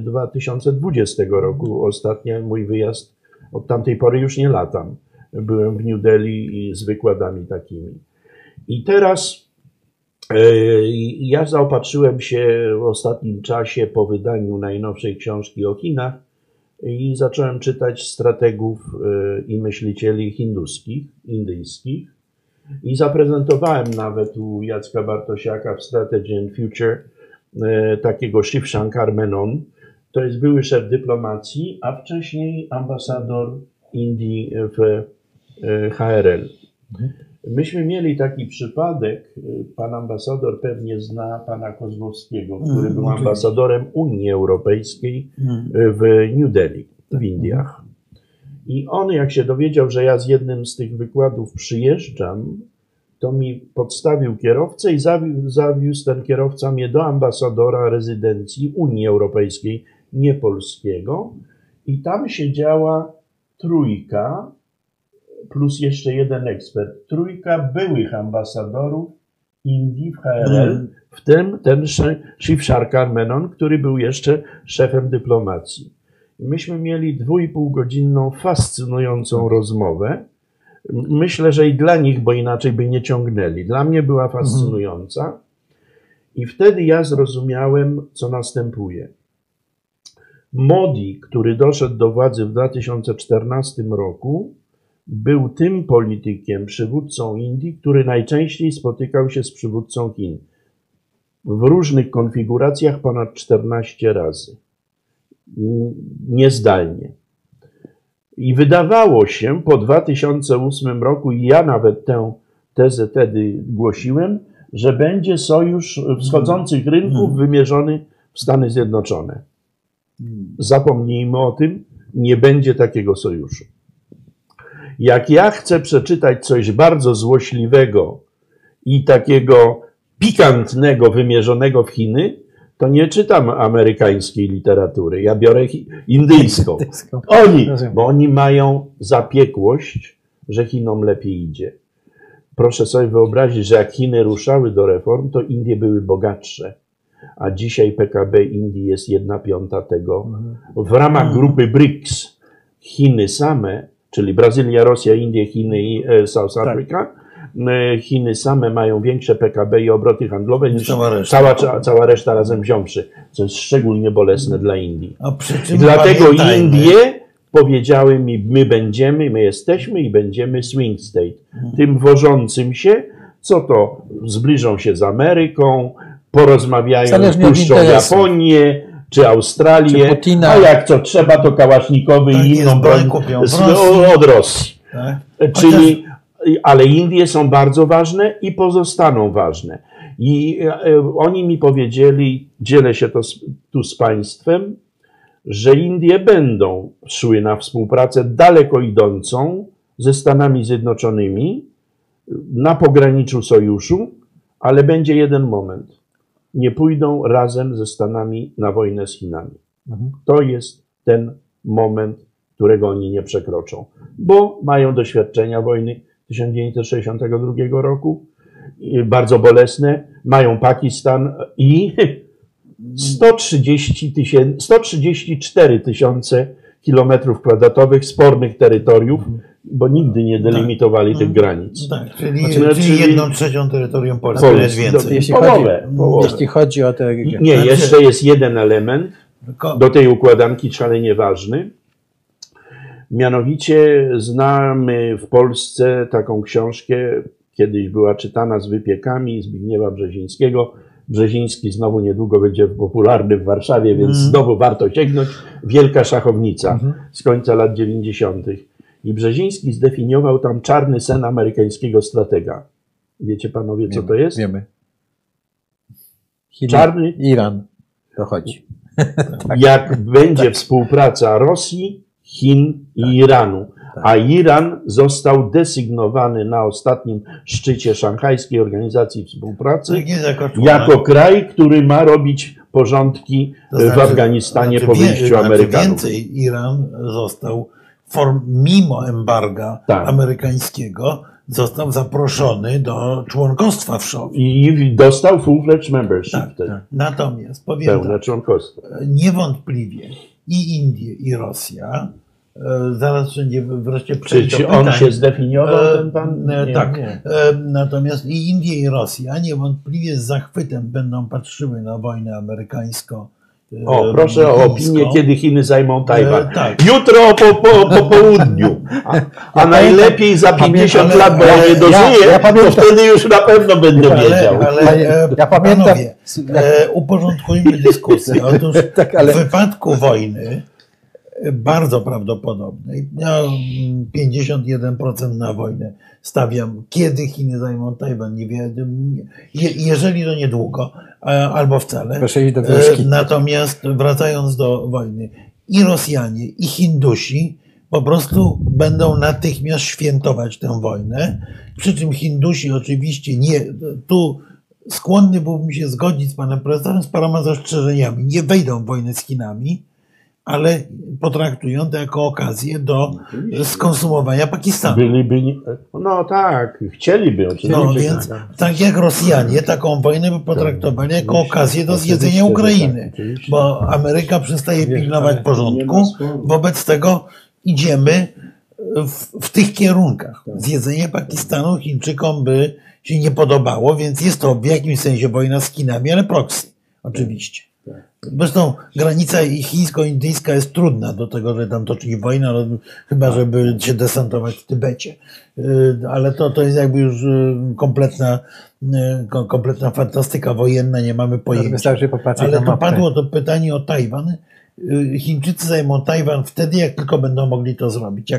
2020 roku. Ostatnio mój wyjazd, od tamtej pory już nie latam. Byłem w New Delhi z wykładami takimi. I teraz ja zaopatrzyłem się w ostatnim czasie po wydaniu najnowszej książki o Chinach i zacząłem czytać strategów i myślicieli hinduskich, indyjskich i zaprezentowałem nawet u Jacka Bartosiaka w Strategy and Future takiego Shivshankar Menon. To jest były szef dyplomacji, a wcześniej ambasador Indii w HRL. Myśmy mieli taki przypadek, pan ambasador pewnie zna pana Kozłowskiego, który był ambasadorem Unii Europejskiej w New Delhi, w Indiach. I on, jak się dowiedział, że ja z jednym z tych wykładów przyjeżdżam, to mi podstawił kierowcę i zawiózł ten kierowca mnie do ambasadora rezydencji Unii Europejskiej, nie polskiego. I tam siedziała trójka, plus jeszcze jeden ekspert. Trójka byłych ambasadorów Indii w HRL, w tym ten Shivshankar Menon, który był jeszcze szefem dyplomacji. Myśmy mieli 2,5-godzinną, fascynującą rozmowę. Myślę, że i dla nich, bo inaczej by nie ciągnęli. Dla mnie była fascynująca. I wtedy ja zrozumiałem, co następuje. Modi, który doszedł do władzy w 2014 roku, był tym politykiem, przywódcą Indii, który najczęściej spotykał się z przywódcą Chin. W różnych konfiguracjach ponad 14 razy. Niezdalnie. I wydawało się po 2008 roku, i ja nawet tę tezę wtedy głosiłem, że będzie sojusz wschodzących rynków wymierzony w Stany Zjednoczone. Zapomnijmy o tym, nie będzie takiego sojuszu. Jak ja chcę przeczytać coś bardzo złośliwego i takiego pikantnego, wymierzonego w Chiny, to nie czytam amerykańskiej literatury, ja biorę indyjską. Bo oni mają zapiekłość, że Chinom lepiej idzie. Proszę sobie wyobrazić, że jak Chiny ruszały do reform, to Indie były bogatsze. A dzisiaj PKB Indii jest 1/5 tego. W ramach grupy BRICS Chiny same, czyli Brazylia, Rosja, Indie, Chiny i South Africa, Chiny same mają większe PKB i obroty handlowe niż cała reszta razem wziąwszy, co jest szczególnie bolesne dla Indii. Dlatego Indie powiedziały mi, my jesteśmy i będziemy swing state. Tym wożącym się, co to zbliżą się z Ameryką, porozmawiają, puszczą Japonię, czy Australię, czy a jak co trzeba, to kałasznikowy i inną broń od Rosji. Tak? Czyli, ale Indie są bardzo ważne i pozostaną ważne. I oni mi powiedzieli, dzielę się to tu z Państwem, że Indie będą szły na współpracę daleko idącą ze Stanami Zjednoczonymi na pograniczu sojuszu, ale będzie jeden moment. Nie pójdą razem ze Stanami na wojnę z Chinami. To jest ten moment, którego oni nie przekroczą, bo mają doświadczenia wojny 1962 roku, bardzo bolesne, mają Pakistan i 134 tysiące kilometrów kwadratowych spornych terytoriów, bo nigdy nie delimitowali tych granic. Tak, czyli 1/3 terytorium Polski jest więcej. Jeśli chodzi o te... Nie, jeszcze jest jeden element do tej układanki szalenie ważny. Mianowicie znamy w Polsce taką książkę, kiedyś była czytana z wypiekami Zbigniewa Brzezińskiego. Brzeziński znowu niedługo będzie popularny w Warszawie, więc znowu warto sięgnąć. Wielka szachownica z końca lat 90. I Brzeziński zdefiniował tam czarny sen amerykańskiego stratega. Wiecie panowie, co to jest? Wiemy. Czarny Iran. To chodzi. Jak będzie współpraca Rosji, Chin i Iranu. A Iran został desygnowany na ostatnim szczycie Szanghajskiej Organizacji Współpracy jako kraj, który ma robić porządki w Afganistanie po wyjściu Amerykanów. Więcej, Iran został, mimo embarga amerykańskiego, został zaproszony do członkostwa w SZOW. I dostał full-fledged membership. Natomiast powiem tak, niewątpliwie i Indie, i Rosja. Zaraz będzie wreszcie przejść do pytań. Czy on się zdefiniował, ten pan? Nie. Natomiast i Indie, i Rosja niewątpliwie z zachwytem będą patrzyły na wojnę amerykańską. O, proszę o opinię, kiedy Chiny zajmą Tajwan. Jutro po południu. A najlepiej za 50 lat, bo ja nie dożyję, to wtedy już na pewno będę wiedział. Ja pamiętam. Panowie, uporządkujmy dyskusję. Otóż w wypadku wojny bardzo prawdopodobnej, ja 51% na wojnę stawiam, kiedy Chiny zajmą Tajwan, nie wiem, jeżeli to niedługo, albo wcale. Natomiast wracając do wojny, i Rosjanie, i Hindusi po prostu będą natychmiast świętować tę wojnę, przy czym Hindusi oczywiście nie, tu skłonny byłbym się zgodzić z panem profesorem z paroma zastrzeżeniami, nie wejdą w wojnę z Chinami, ale potraktują to jako okazję do skonsumowania Pakistanu. Byliby, no tak, chcieliby. No więc tak jak Rosjanie taką wojnę by potraktowali jako okazję do zjedzenia Ukrainy, bo Ameryka przestaje pilnować porządku, wobec tego idziemy w tych kierunkach. Zjedzenie Pakistanu Chińczykom by się nie podobało, więc jest to w jakimś sensie wojna z Chinami, ale proxy oczywiście. Zresztą granica chińsko-indyjska jest trudna do tego, że tam toczyli wojnę, no, chyba żeby się desantować w Tybecie. Ale to jest jakby już kompletna fantastyka wojenna, nie mamy pojęcia. Ale to padło to pytanie o Tajwan. Chińczycy zajmą Tajwan wtedy, jak tylko będą mogli to zrobić.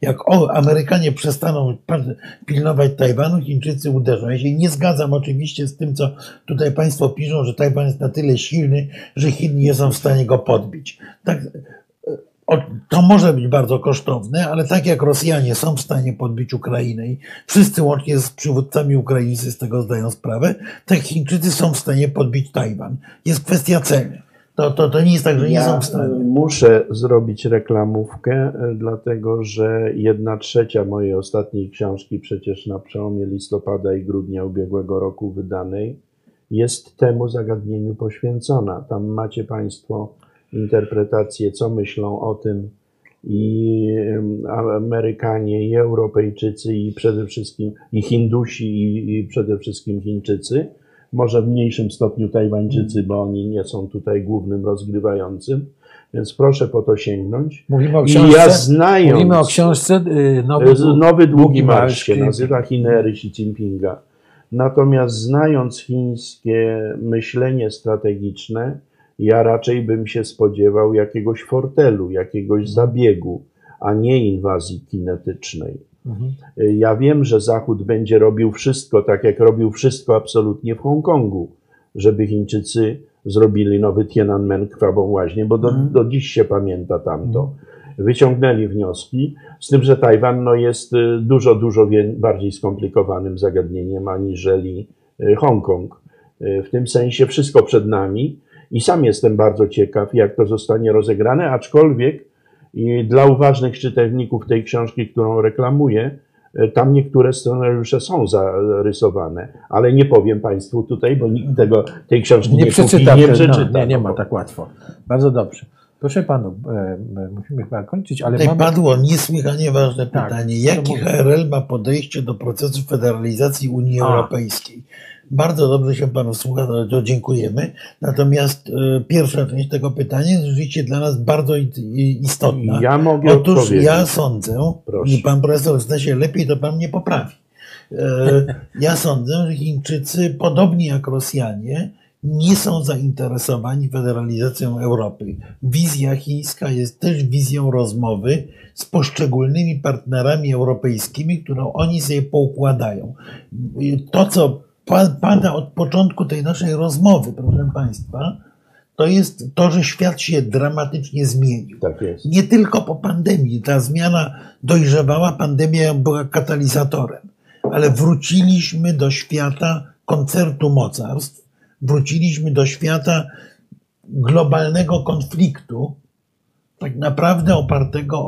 Jak Amerykanie przestaną pilnować Tajwanu, Chińczycy uderzą. Ja się nie zgadzam oczywiście z tym, co tutaj Państwo piszą, że Tajwan jest na tyle silny, że Chiny nie są w stanie go podbić. Tak, to może być bardzo kosztowne, ale tak jak Rosjanie są w stanie podbić Ukrainę i wszyscy łącznie z przywódcami Ukraińcy z tego zdają sprawę, tak Chińczycy są w stanie podbić Tajwan. Jest kwestia ceny. To nie jest tak, że nie są w stanie. Muszę zrobić reklamówkę, dlatego że 1/3 mojej ostatniej książki, przecież na przełomie listopada i grudnia ubiegłego roku wydanej, jest temu zagadnieniu poświęcona. Tam macie Państwo interpretację, co myślą o tym i Amerykanie, i Europejczycy, i przede wszystkim i Hindusi, i przede wszystkim Chińczycy. Może w mniejszym stopniu Tajwańczycy, bo oni nie są tutaj głównym rozgrywającym. Więc proszę po to sięgnąć. Mówimy o książce, mówimy o książce Nowy Długi Marsz się nazywa Chinery Xi Jinpinga. Natomiast znając chińskie myślenie strategiczne, ja raczej bym się spodziewał jakiegoś fortelu, jakiegoś zabiegu, a nie inwazji kinetycznej. Mhm. Ja wiem, że Zachód będzie robił wszystko, tak jak robił wszystko absolutnie w Hongkongu, żeby Chińczycy zrobili nowy Tiananmen, krwawą łaźnię, bo do dziś się pamięta tamto. Wyciągnęli wnioski, z tym, że Tajwan jest dużo bardziej skomplikowanym zagadnieniem aniżeli Hongkong. W tym sensie wszystko przed nami i sam jestem bardzo ciekaw, jak to zostanie rozegrane, aczkolwiek dla uważnych czytelników tej książki, którą reklamuję, tam niektóre scenariusze są zarysowane, ale nie powiem Państwu tutaj, bo nikt tej książki nie przeczyta. Nie ma tak łatwo. Bardzo dobrze. Proszę Panów, musimy chyba kończyć, ale tutaj mamy... Padło niesłychanie ważne pytanie. Jaki HRL ma podejście do procesu federalizacji Unii Europejskiej? Bardzo dobrze się Panu słucha, to dziękujemy. Natomiast pierwsza część tego pytania jest rzeczywiście dla nas bardzo istotna. Ja mogę odpowiedzieć. Ja sądzę, i Pan Profesor zna się lepiej, to Pan mnie poprawi. Ja sądzę, że Chińczycy, podobnie jak Rosjanie, nie są zainteresowani federalizacją Europy. Wizja chińska jest też wizją rozmowy z poszczególnymi partnerami europejskimi, którą oni sobie poukładają. To, co pada od początku tej naszej rozmowy, proszę Państwa, to jest to, że świat się dramatycznie zmienił. Tak jest. Nie tylko po pandemii. Ta zmiana dojrzewała, pandemia była katalizatorem. Ale wróciliśmy do świata koncertu mocarstw, wróciliśmy do świata globalnego konfliktu, tak naprawdę opartego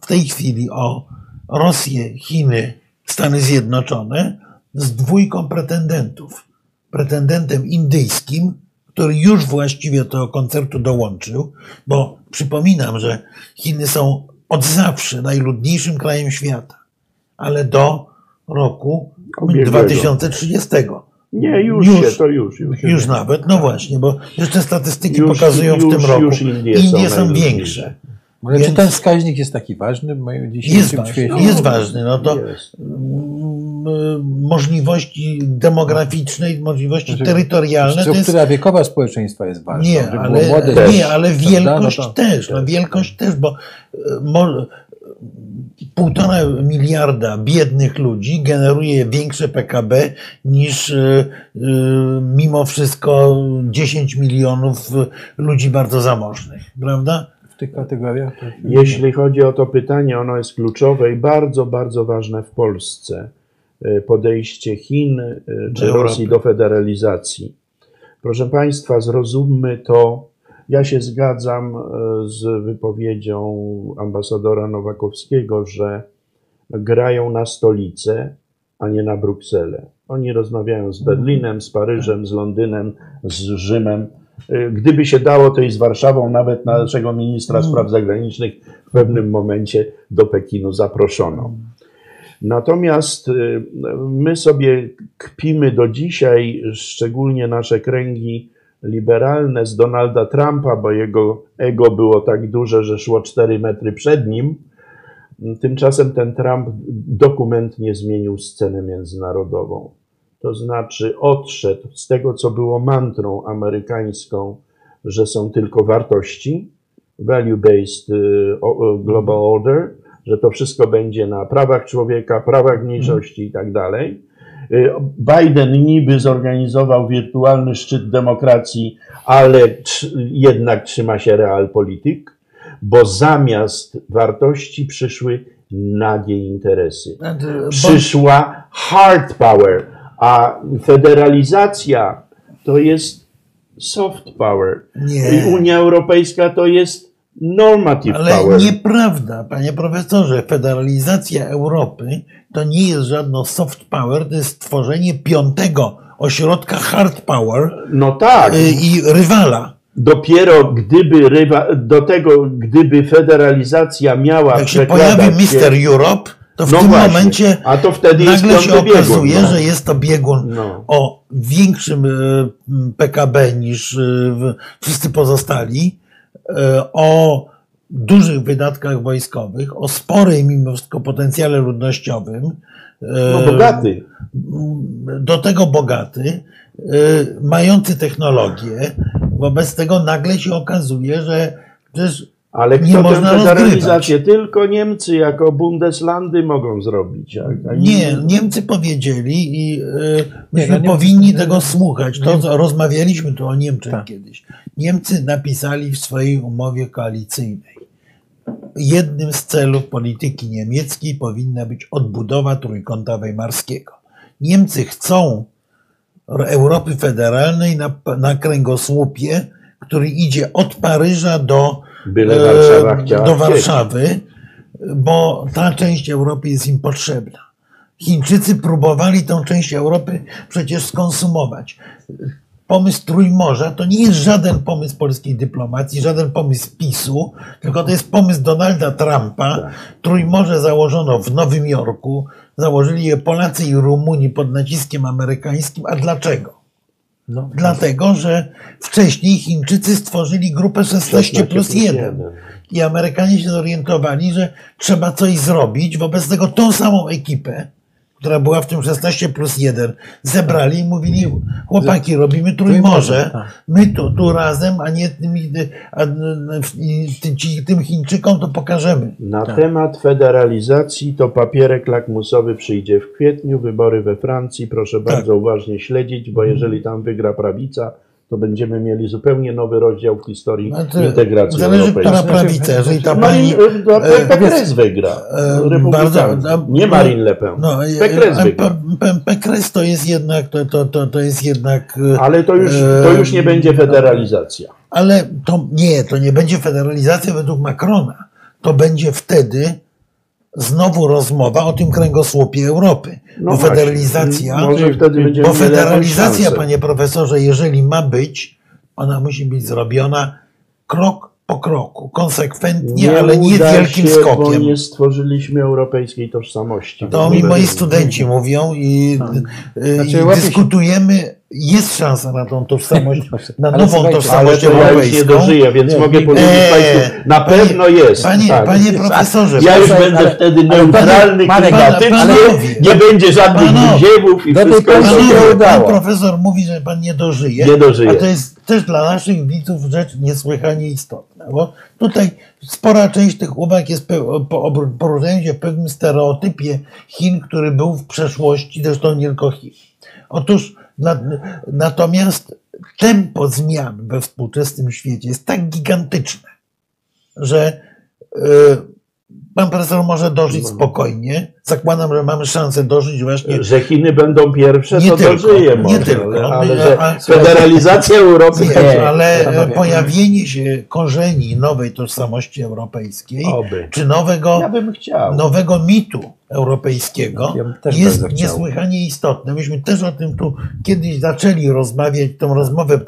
w tej chwili o Rosję, Chiny, Stany Zjednoczone, z dwójką pretendentów. Pretendentem indyjskim, który już właściwie do koncertu dołączył, bo przypominam, że Chiny są od zawsze najludniejszym krajem świata, ale do roku 2030. Nie, już nawet, no właśnie, bo jeszcze statystyki pokazują w tym roku. Indie są większe. Ale czy ten wskaźnik jest taki ważny? Jest ważny. No to jest. Możliwości demograficznej, możliwości terytorialne. Struktura wiekowa społeczeństwa jest ważna. Ale wielkość też. No wielkość też, bo 1,5 miliarda biednych ludzi generuje większe PKB niż mimo wszystko 10 milionów ludzi bardzo zamożnych, prawda? W tych kategoriach. Jeśli chodzi o to pytanie, ono jest kluczowe i bardzo, bardzo ważne w Polsce. Podejście Chin czy Rosji do federalizacji. Proszę Państwa, zrozummy to. Ja się zgadzam z wypowiedzią ambasadora Nowakowskiego, że grają na stolicę, a nie na Brukselę. Oni rozmawiają z Berlinem, z Paryżem, z Londynem, z Rzymem. Gdyby się dało, to i z Warszawą, nawet naszego ministra spraw zagranicznych w pewnym momencie do Pekinu zaproszono. Natomiast my sobie kpimy do dzisiaj, szczególnie nasze kręgi liberalne, z Donalda Trumpa, bo jego ego było tak duże, że szło 4 metry przed nim. Tymczasem ten Trump dokumentnie zmienił scenę międzynarodową. To znaczy odszedł z tego, co było mantrą amerykańską, że są tylko wartości, value-based global order, że to wszystko będzie na prawach człowieka, prawach mniejszości i tak dalej. Biden niby zorganizował wirtualny szczyt demokracji, ale jednak trzyma się realpolitik, bo zamiast wartości przyszły nagie interesy. Przyszła hard power, a federalizacja to jest soft power. I Unia Europejska to jest normative power. Ale nieprawda, panie profesorze, federalizacja Europy to nie jest żadno soft power, to jest stworzenie 5. ośrodka hard power i rywala. Dopiero gdyby federalizacja miała... Jak się pojawi Mister Europe, to w tym właśnie, momencie a to wtedy nagle jest się okazuje, biegun, że jest to biegun o większym PKB niż wszyscy pozostali, o dużych wydatkach wojskowych, o sporej mimo wszystko potencjale ludnościowym. Bogaty. Do tego bogaty, mający technologię. Wobec tego nagle się okazuje, że przecież ale nie kto można rozgrywać. Tylko Niemcy jako Bundeslandy mogą zrobić. Nie, Niemcy powiedzieli i myśmy powinni tego słuchać. To rozmawialiśmy tu o Niemczech kiedyś. Niemcy napisali w swojej umowie koalicyjnej. Jednym z celów polityki niemieckiej powinna być odbudowa Trójkąta Weimarskiego. Niemcy chcą Europy Federalnej na kręgosłupie, który idzie od Paryża do Warszawy, bo ta część Europy jest im potrzebna. Chińczycy próbowali tą część Europy przecież skonsumować. Pomysł Trójmorza to nie jest żaden pomysł polskiej dyplomacji, żaden pomysł PiS-u, tylko to jest pomysł Donalda Trumpa. Trójmorze założono w Nowym Jorku, założyli je Polacy i Rumuni pod naciskiem amerykańskim. A dlaczego? Dlatego, że wcześniej Chińczycy stworzyli grupę 16+1 i Amerykanie się zorientowali, że trzeba coś zrobić. Wobec tego tą samą ekipę, która była w tym 16+1, zebrali i mówili: chłopaki, robimy Trójmorze, my tu razem, a nie tym Chińczykom to pokażemy. Na temat federalizacji to papierek lakmusowy przyjdzie w kwietniu, wybory we Francji, proszę bardzo uważnie śledzić, bo jeżeli tam wygra prawica, to będziemy mieli zupełnie nowy rozdział w historii integracji europejskiej. Zależy, która prawica, jeżeli ta pani... No i Pécresse wygra. Nie Marine Le Pen. Pécresse wygra. Pécresse to jest jednak... To jest jednak... Ale to już nie będzie federalizacja. Ale to nie będzie federalizacja według Macrona. To będzie wtedy znowu rozmowa o tym kręgosłupie Europy. Bo federalizacja, panie profesorze, jeżeli ma być, ona musi być zrobiona krok po kroku, konsekwentnie, ale nie wielkim skokiem. Bo nie stworzyliśmy europejskiej tożsamości. To mi moi studenci mówią i dyskutujemy. Jest szansa na tą tożsamość, na nową tożsamość europejską. Ja już nie dożyję, więc mogę powiedzieć Państwu, na pewno jest. Panie profesorze, ja już będę wtedy neutralny, negatywny, nie będzie żadnych ziewów i wszystko. Pan profesor mówi, że pan nie dożyje, a to jest też dla naszych widzów rzecz niesłychanie istotna, bo tutaj spora część tych uwag jest poruszają się w pewnym stereotypie Chin, który był w przeszłości, zresztą nie tylko Chin. Otóż natomiast tempo zmian we współczesnym świecie jest tak gigantyczne, że pan profesor może dożyć spokojnie. Zakładam, że mamy szansę dożyć właśnie... Że Chiny będą pierwsze, to dożyje może. Nie tylko. Ale federalizacja Europy... Ale pojawienie się korzeni nowej tożsamości europejskiej, czy nowego mitu europejskiego jest niesłychanie istotne. Myśmy też o tym tu kiedyś zaczęli rozmawiać, tę rozmowę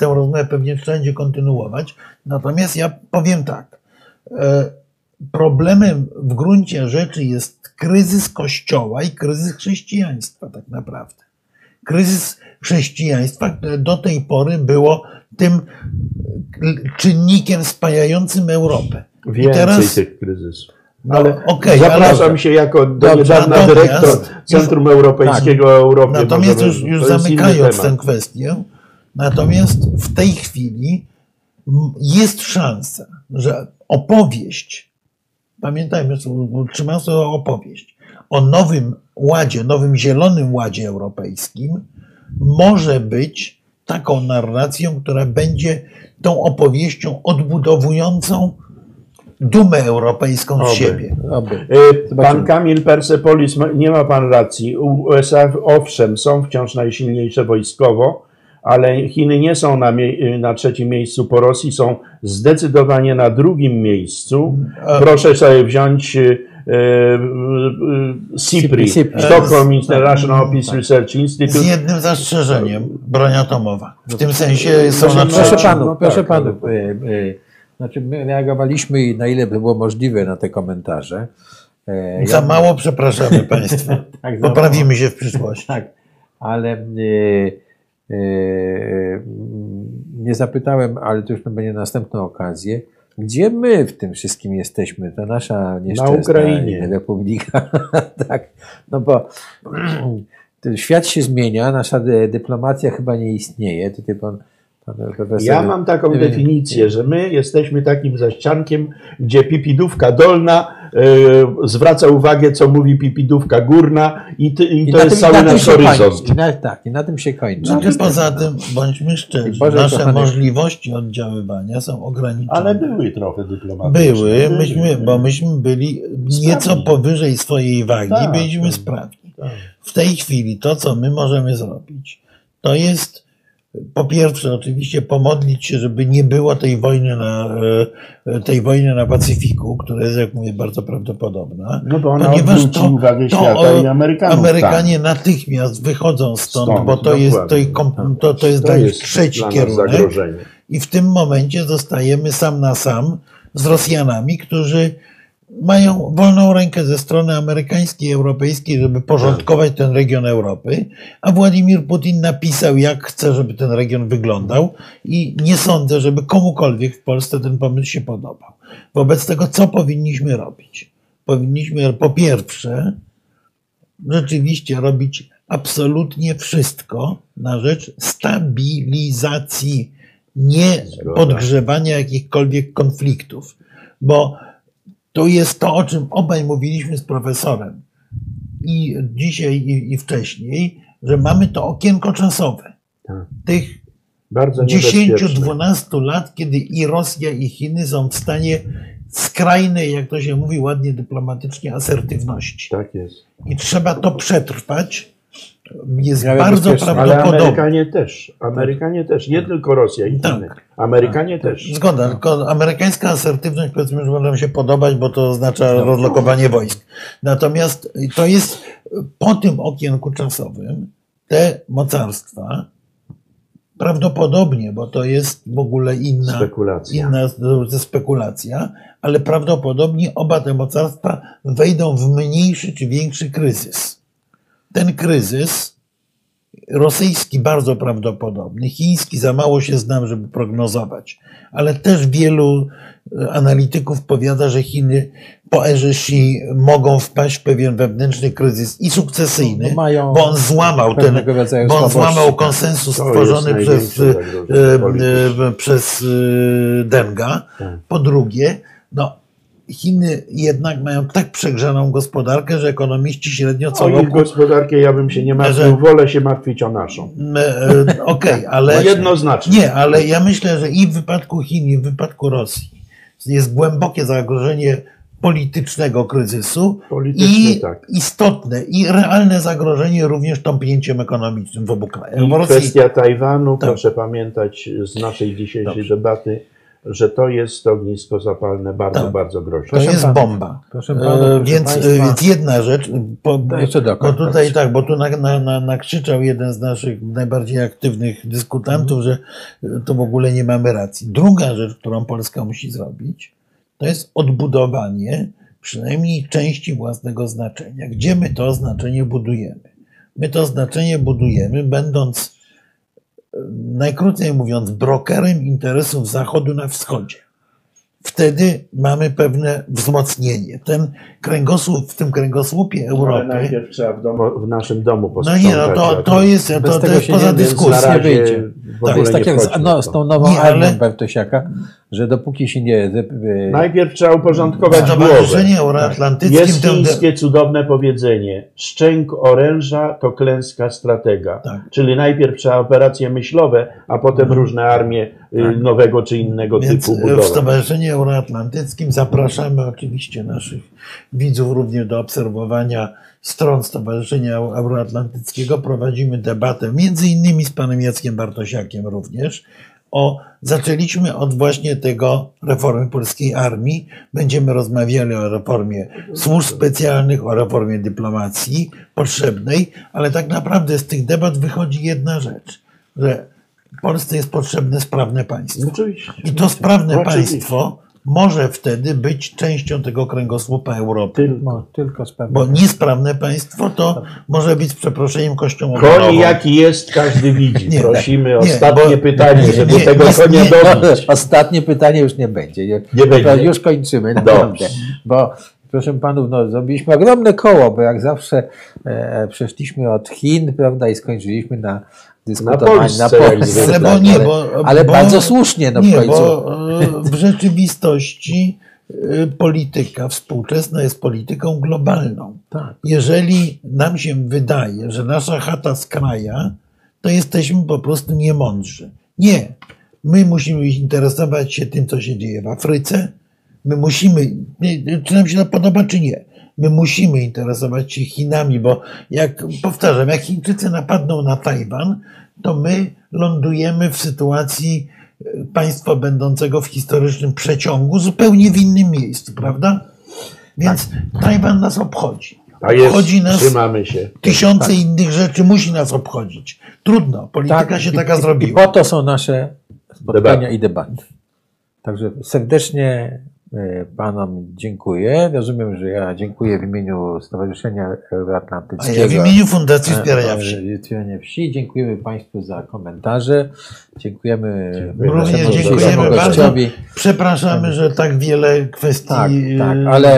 pewnie trzeba będzie kontynuować. Natomiast ja powiem tak. Problemem w gruncie rzeczy jest kryzys Kościoła i kryzys chrześcijaństwa tak naprawdę. Kryzys chrześcijaństwa, które do tej pory było tym czynnikiem spajającym Europę. Więcej tych kryzysów. Zapraszam się jako do niedawna dyrektor Centrum Europejskiego Europy. Natomiast już zamykając tę kwestię, natomiast w tej chwili jest szansa, że opowieść, pamiętajmy, trzymam sobie opowieść o nowym ładzie, nowym zielonym ładzie europejskim może być taką narracją, która będzie tą opowieścią odbudowującą dumę europejską z siebie. Pan Kamil Persepolis, nie ma pan racji. USA owszem są wciąż najsilniejsze wojskowo, ale Chiny nie są na trzecim miejscu po Rosji, są zdecydowanie na drugim miejscu. Proszę sobie wziąć SIPRI, Stockholm International Peace Research Institute. Z jednym zastrzeżeniem, broń atomowa. W tym sensie są na trzecim. Proszę panów, znaczy my reagowaliśmy i na ile by było możliwe na te komentarze. Za mało przepraszamy Państwa. Tak, poprawimy się w przyszłości. Tak, ale nie zapytałem, ale to już będzie następna okazja. Gdzie my w tym wszystkim jesteśmy? Ta nasza nieszczęsna republika. Tak. No bo świat się zmienia, nasza dyplomacja chyba nie istnieje. Tutaj pan profesor... Ja mam taką definicję, że my jesteśmy takim zaściankiem, gdzie pipidówka dolna zwraca uwagę, co mówi pipidówka górna i to jest cały nasz horyzont. Tak, i na tym się kończy. No, poza tym, bądźmy szczerzy, nasze możliwości oddziaływania są ograniczone. Ale były trochę dyplomatyczne. Były, bo myśmy byli nieco powyżej swojej wagi, tak, byliśmy sprawni. Tak. W tej chwili to, co my możemy zrobić, to jest po pierwsze oczywiście pomodlić się, żeby nie było tej wojny na Pacyfiku, która jest, jak mówię, bardzo prawdopodobna. No bo ona ponieważ to i Amerykanie natychmiast wychodzą stąd bo to jest dla nich trzeci kierunek. Zagrożenie. I w tym momencie zostajemy sam na sam z Rosjanami, którzy mają wolną rękę ze strony amerykańskiej i europejskiej, żeby porządkować ten region Europy, a Władimir Putin napisał, jak chce, żeby ten region wyglądał i nie sądzę, żeby komukolwiek w Polsce ten pomysł się podobał. Wobec tego, co powinniśmy robić? Powinniśmy po pierwsze rzeczywiście robić absolutnie wszystko na rzecz stabilizacji, nie podgrzewania jakichkolwiek konfliktów, bo to jest to, o czym obaj mówiliśmy z profesorem i dzisiaj, i wcześniej, że mamy to okienko czasowe. Tak. Tych 10-12 lat, kiedy i Rosja, i Chiny są w stanie skrajnej, jak to się mówi ładnie dyplomatycznie, asertywności. Tak jest. I trzeba to przetrwać. Jest bardzo prawdopodobne. Ale Amerykanie też. Amerykanie też. Nie tylko Rosja i Chiny. Tak. Amerykanie też. Zgoda, tylko amerykańska asertywność, powiedzmy, że może nam się podobać, bo to oznacza rozlokowanie wojsk. Natomiast to jest po tym okienku czasowym te mocarstwa prawdopodobnie, bo to jest w ogóle inna spekulacja, ale prawdopodobnie oba te mocarstwa wejdą w mniejszy czy większy kryzys. Ten kryzys rosyjski bardzo prawdopodobny, chiński za mało się znam, żeby prognozować, ale też wielu analityków powiada, że Chiny po erze Xi mogą wpaść w pewien wewnętrzny kryzys i sukcesyjny, bo on złamał konsensus stworzony przez Denga. Po drugie, Chiny jednak mają tak przegrzaną gospodarkę, że ekonomiści średnio co roku... O ich gospodarkę ja bym się nie martwił, wolę się martwić o naszą. Okej, ale... Jednoznacznie. Nie, ale ja myślę, że i w wypadku Chin, i w wypadku Rosji jest głębokie zagrożenie politycznego kryzysu istotne i realne zagrożenie również tąpnięciem ekonomicznym w obu krajach. Kwestia Tajwanu, proszę pamiętać z naszej dzisiejszej debaty, że to jest ognisko zapalne bardzo groźne. To jest bomba. Więc jedna rzecz, bo tu nakrzyczał jeden z naszych najbardziej aktywnych dyskutantów, że to w ogóle nie mamy racji. Druga rzecz, którą Polska musi zrobić, to jest odbudowanie przynajmniej części własnego znaczenia. Gdzie my to znaczenie budujemy? My to znaczenie budujemy, będąc najkrócej mówiąc, brokerem interesów Zachodu na wschodzie. Wtedy mamy pewne wzmocnienie. Ten kręgosłup, w tym kręgosłupie Europy... No, najpierw trzeba w naszym domu posprzątać. To jest poza dyskusją. To jest tak jak z tą nową armią Bartosiaka, że dopóki się nie... Najpierw trzeba uporządkować Stowarzyszenie Euroatlantyckie. Jest chińskie cudowne powiedzenie. Szczęk oręża to klęska stratega. Tak. Czyli najpierw trzeba operacje myślowe, a potem różne armie nowego czy innego typu budować. W Stowarzyszeniu Euroatlantyckim zapraszamy oczywiście naszych widzów również do obserwowania stron Stowarzyszenia Euroatlantyckiego. Prowadzimy debatę między innymi z panem Jackiem Bartosiakiem również zaczęliśmy od właśnie tego reformy polskiej armii. Będziemy rozmawiali o reformie służb specjalnych, o reformie dyplomacji potrzebnej, ale tak naprawdę z tych debat wychodzi jedna rzecz, że Polsce jest potrzebne sprawne państwo. I to sprawne państwo może wtedy być częścią tego kręgosłupa Europy. Tylko sprawne. Bo niesprawne państwo to może być z przeproszeniem kością ogonową. Koń jaki jest, każdy widzi. Nie, prosimy ostatnie pytanie, żeby tego konia dobić. Ostatnie pytanie już nie będzie. Nie będzie. Już kończymy. Naprawdę. Bo proszę panów, no, zrobiliśmy ogromne koło, bo jak zawsze przeszliśmy od Chin, prawda, i skończyliśmy na Polsce. Ale bardzo słusznie na końcu. Bo w rzeczywistości polityka współczesna jest polityką globalną. Tak. Jeżeli nam się wydaje, że nasza chata skraja, to jesteśmy po prostu niemądrzy. Nie. My musimy interesować się tym, co się dzieje w Afryce. My musimy, czy nam się to podoba, czy nie. My musimy interesować się Chinami, bo jak powtarzam, jak Chińczycy napadną na Tajwan, to my lądujemy w sytuacji państwa będącego w historycznym przeciągu zupełnie w innym miejscu, prawda? Więc Tajwan nas obchodzi. Obchodzi nas tysiące innych rzeczy, musi nas obchodzić. Trudno, polityka się taka zrobiła. I po to są nasze spotkania i debaty. Także serdecznie panom dziękuję. Rozumiem, że ja dziękuję w imieniu Stowarzyszenia Euroatlantyckiego. A ja w imieniu Fundacji Wspierania Wsi. Dziękujemy państwu za komentarze. Dziękujemy bardzo. Przepraszamy, że tak wiele kwestii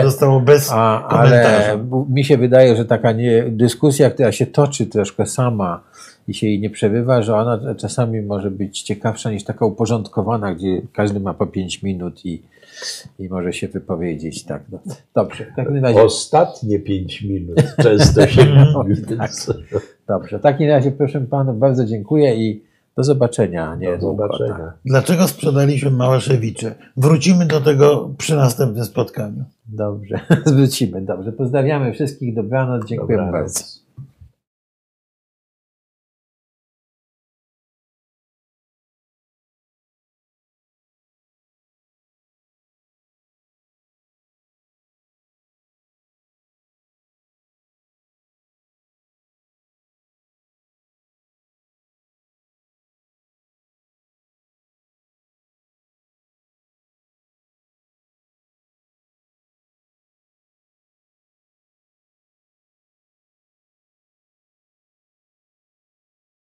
zostało bez komentarzy. Ale mi się wydaje, że taka dyskusja, która się toczy troszkę sama i się jej nie przerywa, że ona czasami może być ciekawsza niż taka uporządkowana, gdzie każdy ma po 5 minut i może się wypowiedzieć. Tak. No, dobrze. W takim razie... Ostatnie 5 minut często się mówi. Tak. Dobrze. W takim razie proszę panów, bardzo dziękuję i do zobaczenia. Do zobaczenia. Dlaczego sprzedaliśmy Małaszewicze? Wrócimy do tego przy następnym spotkaniu. Dobrze. Wrócimy. Dobrze. Pozdrawiamy wszystkich. Dobranoc. Dziękuję bardzo.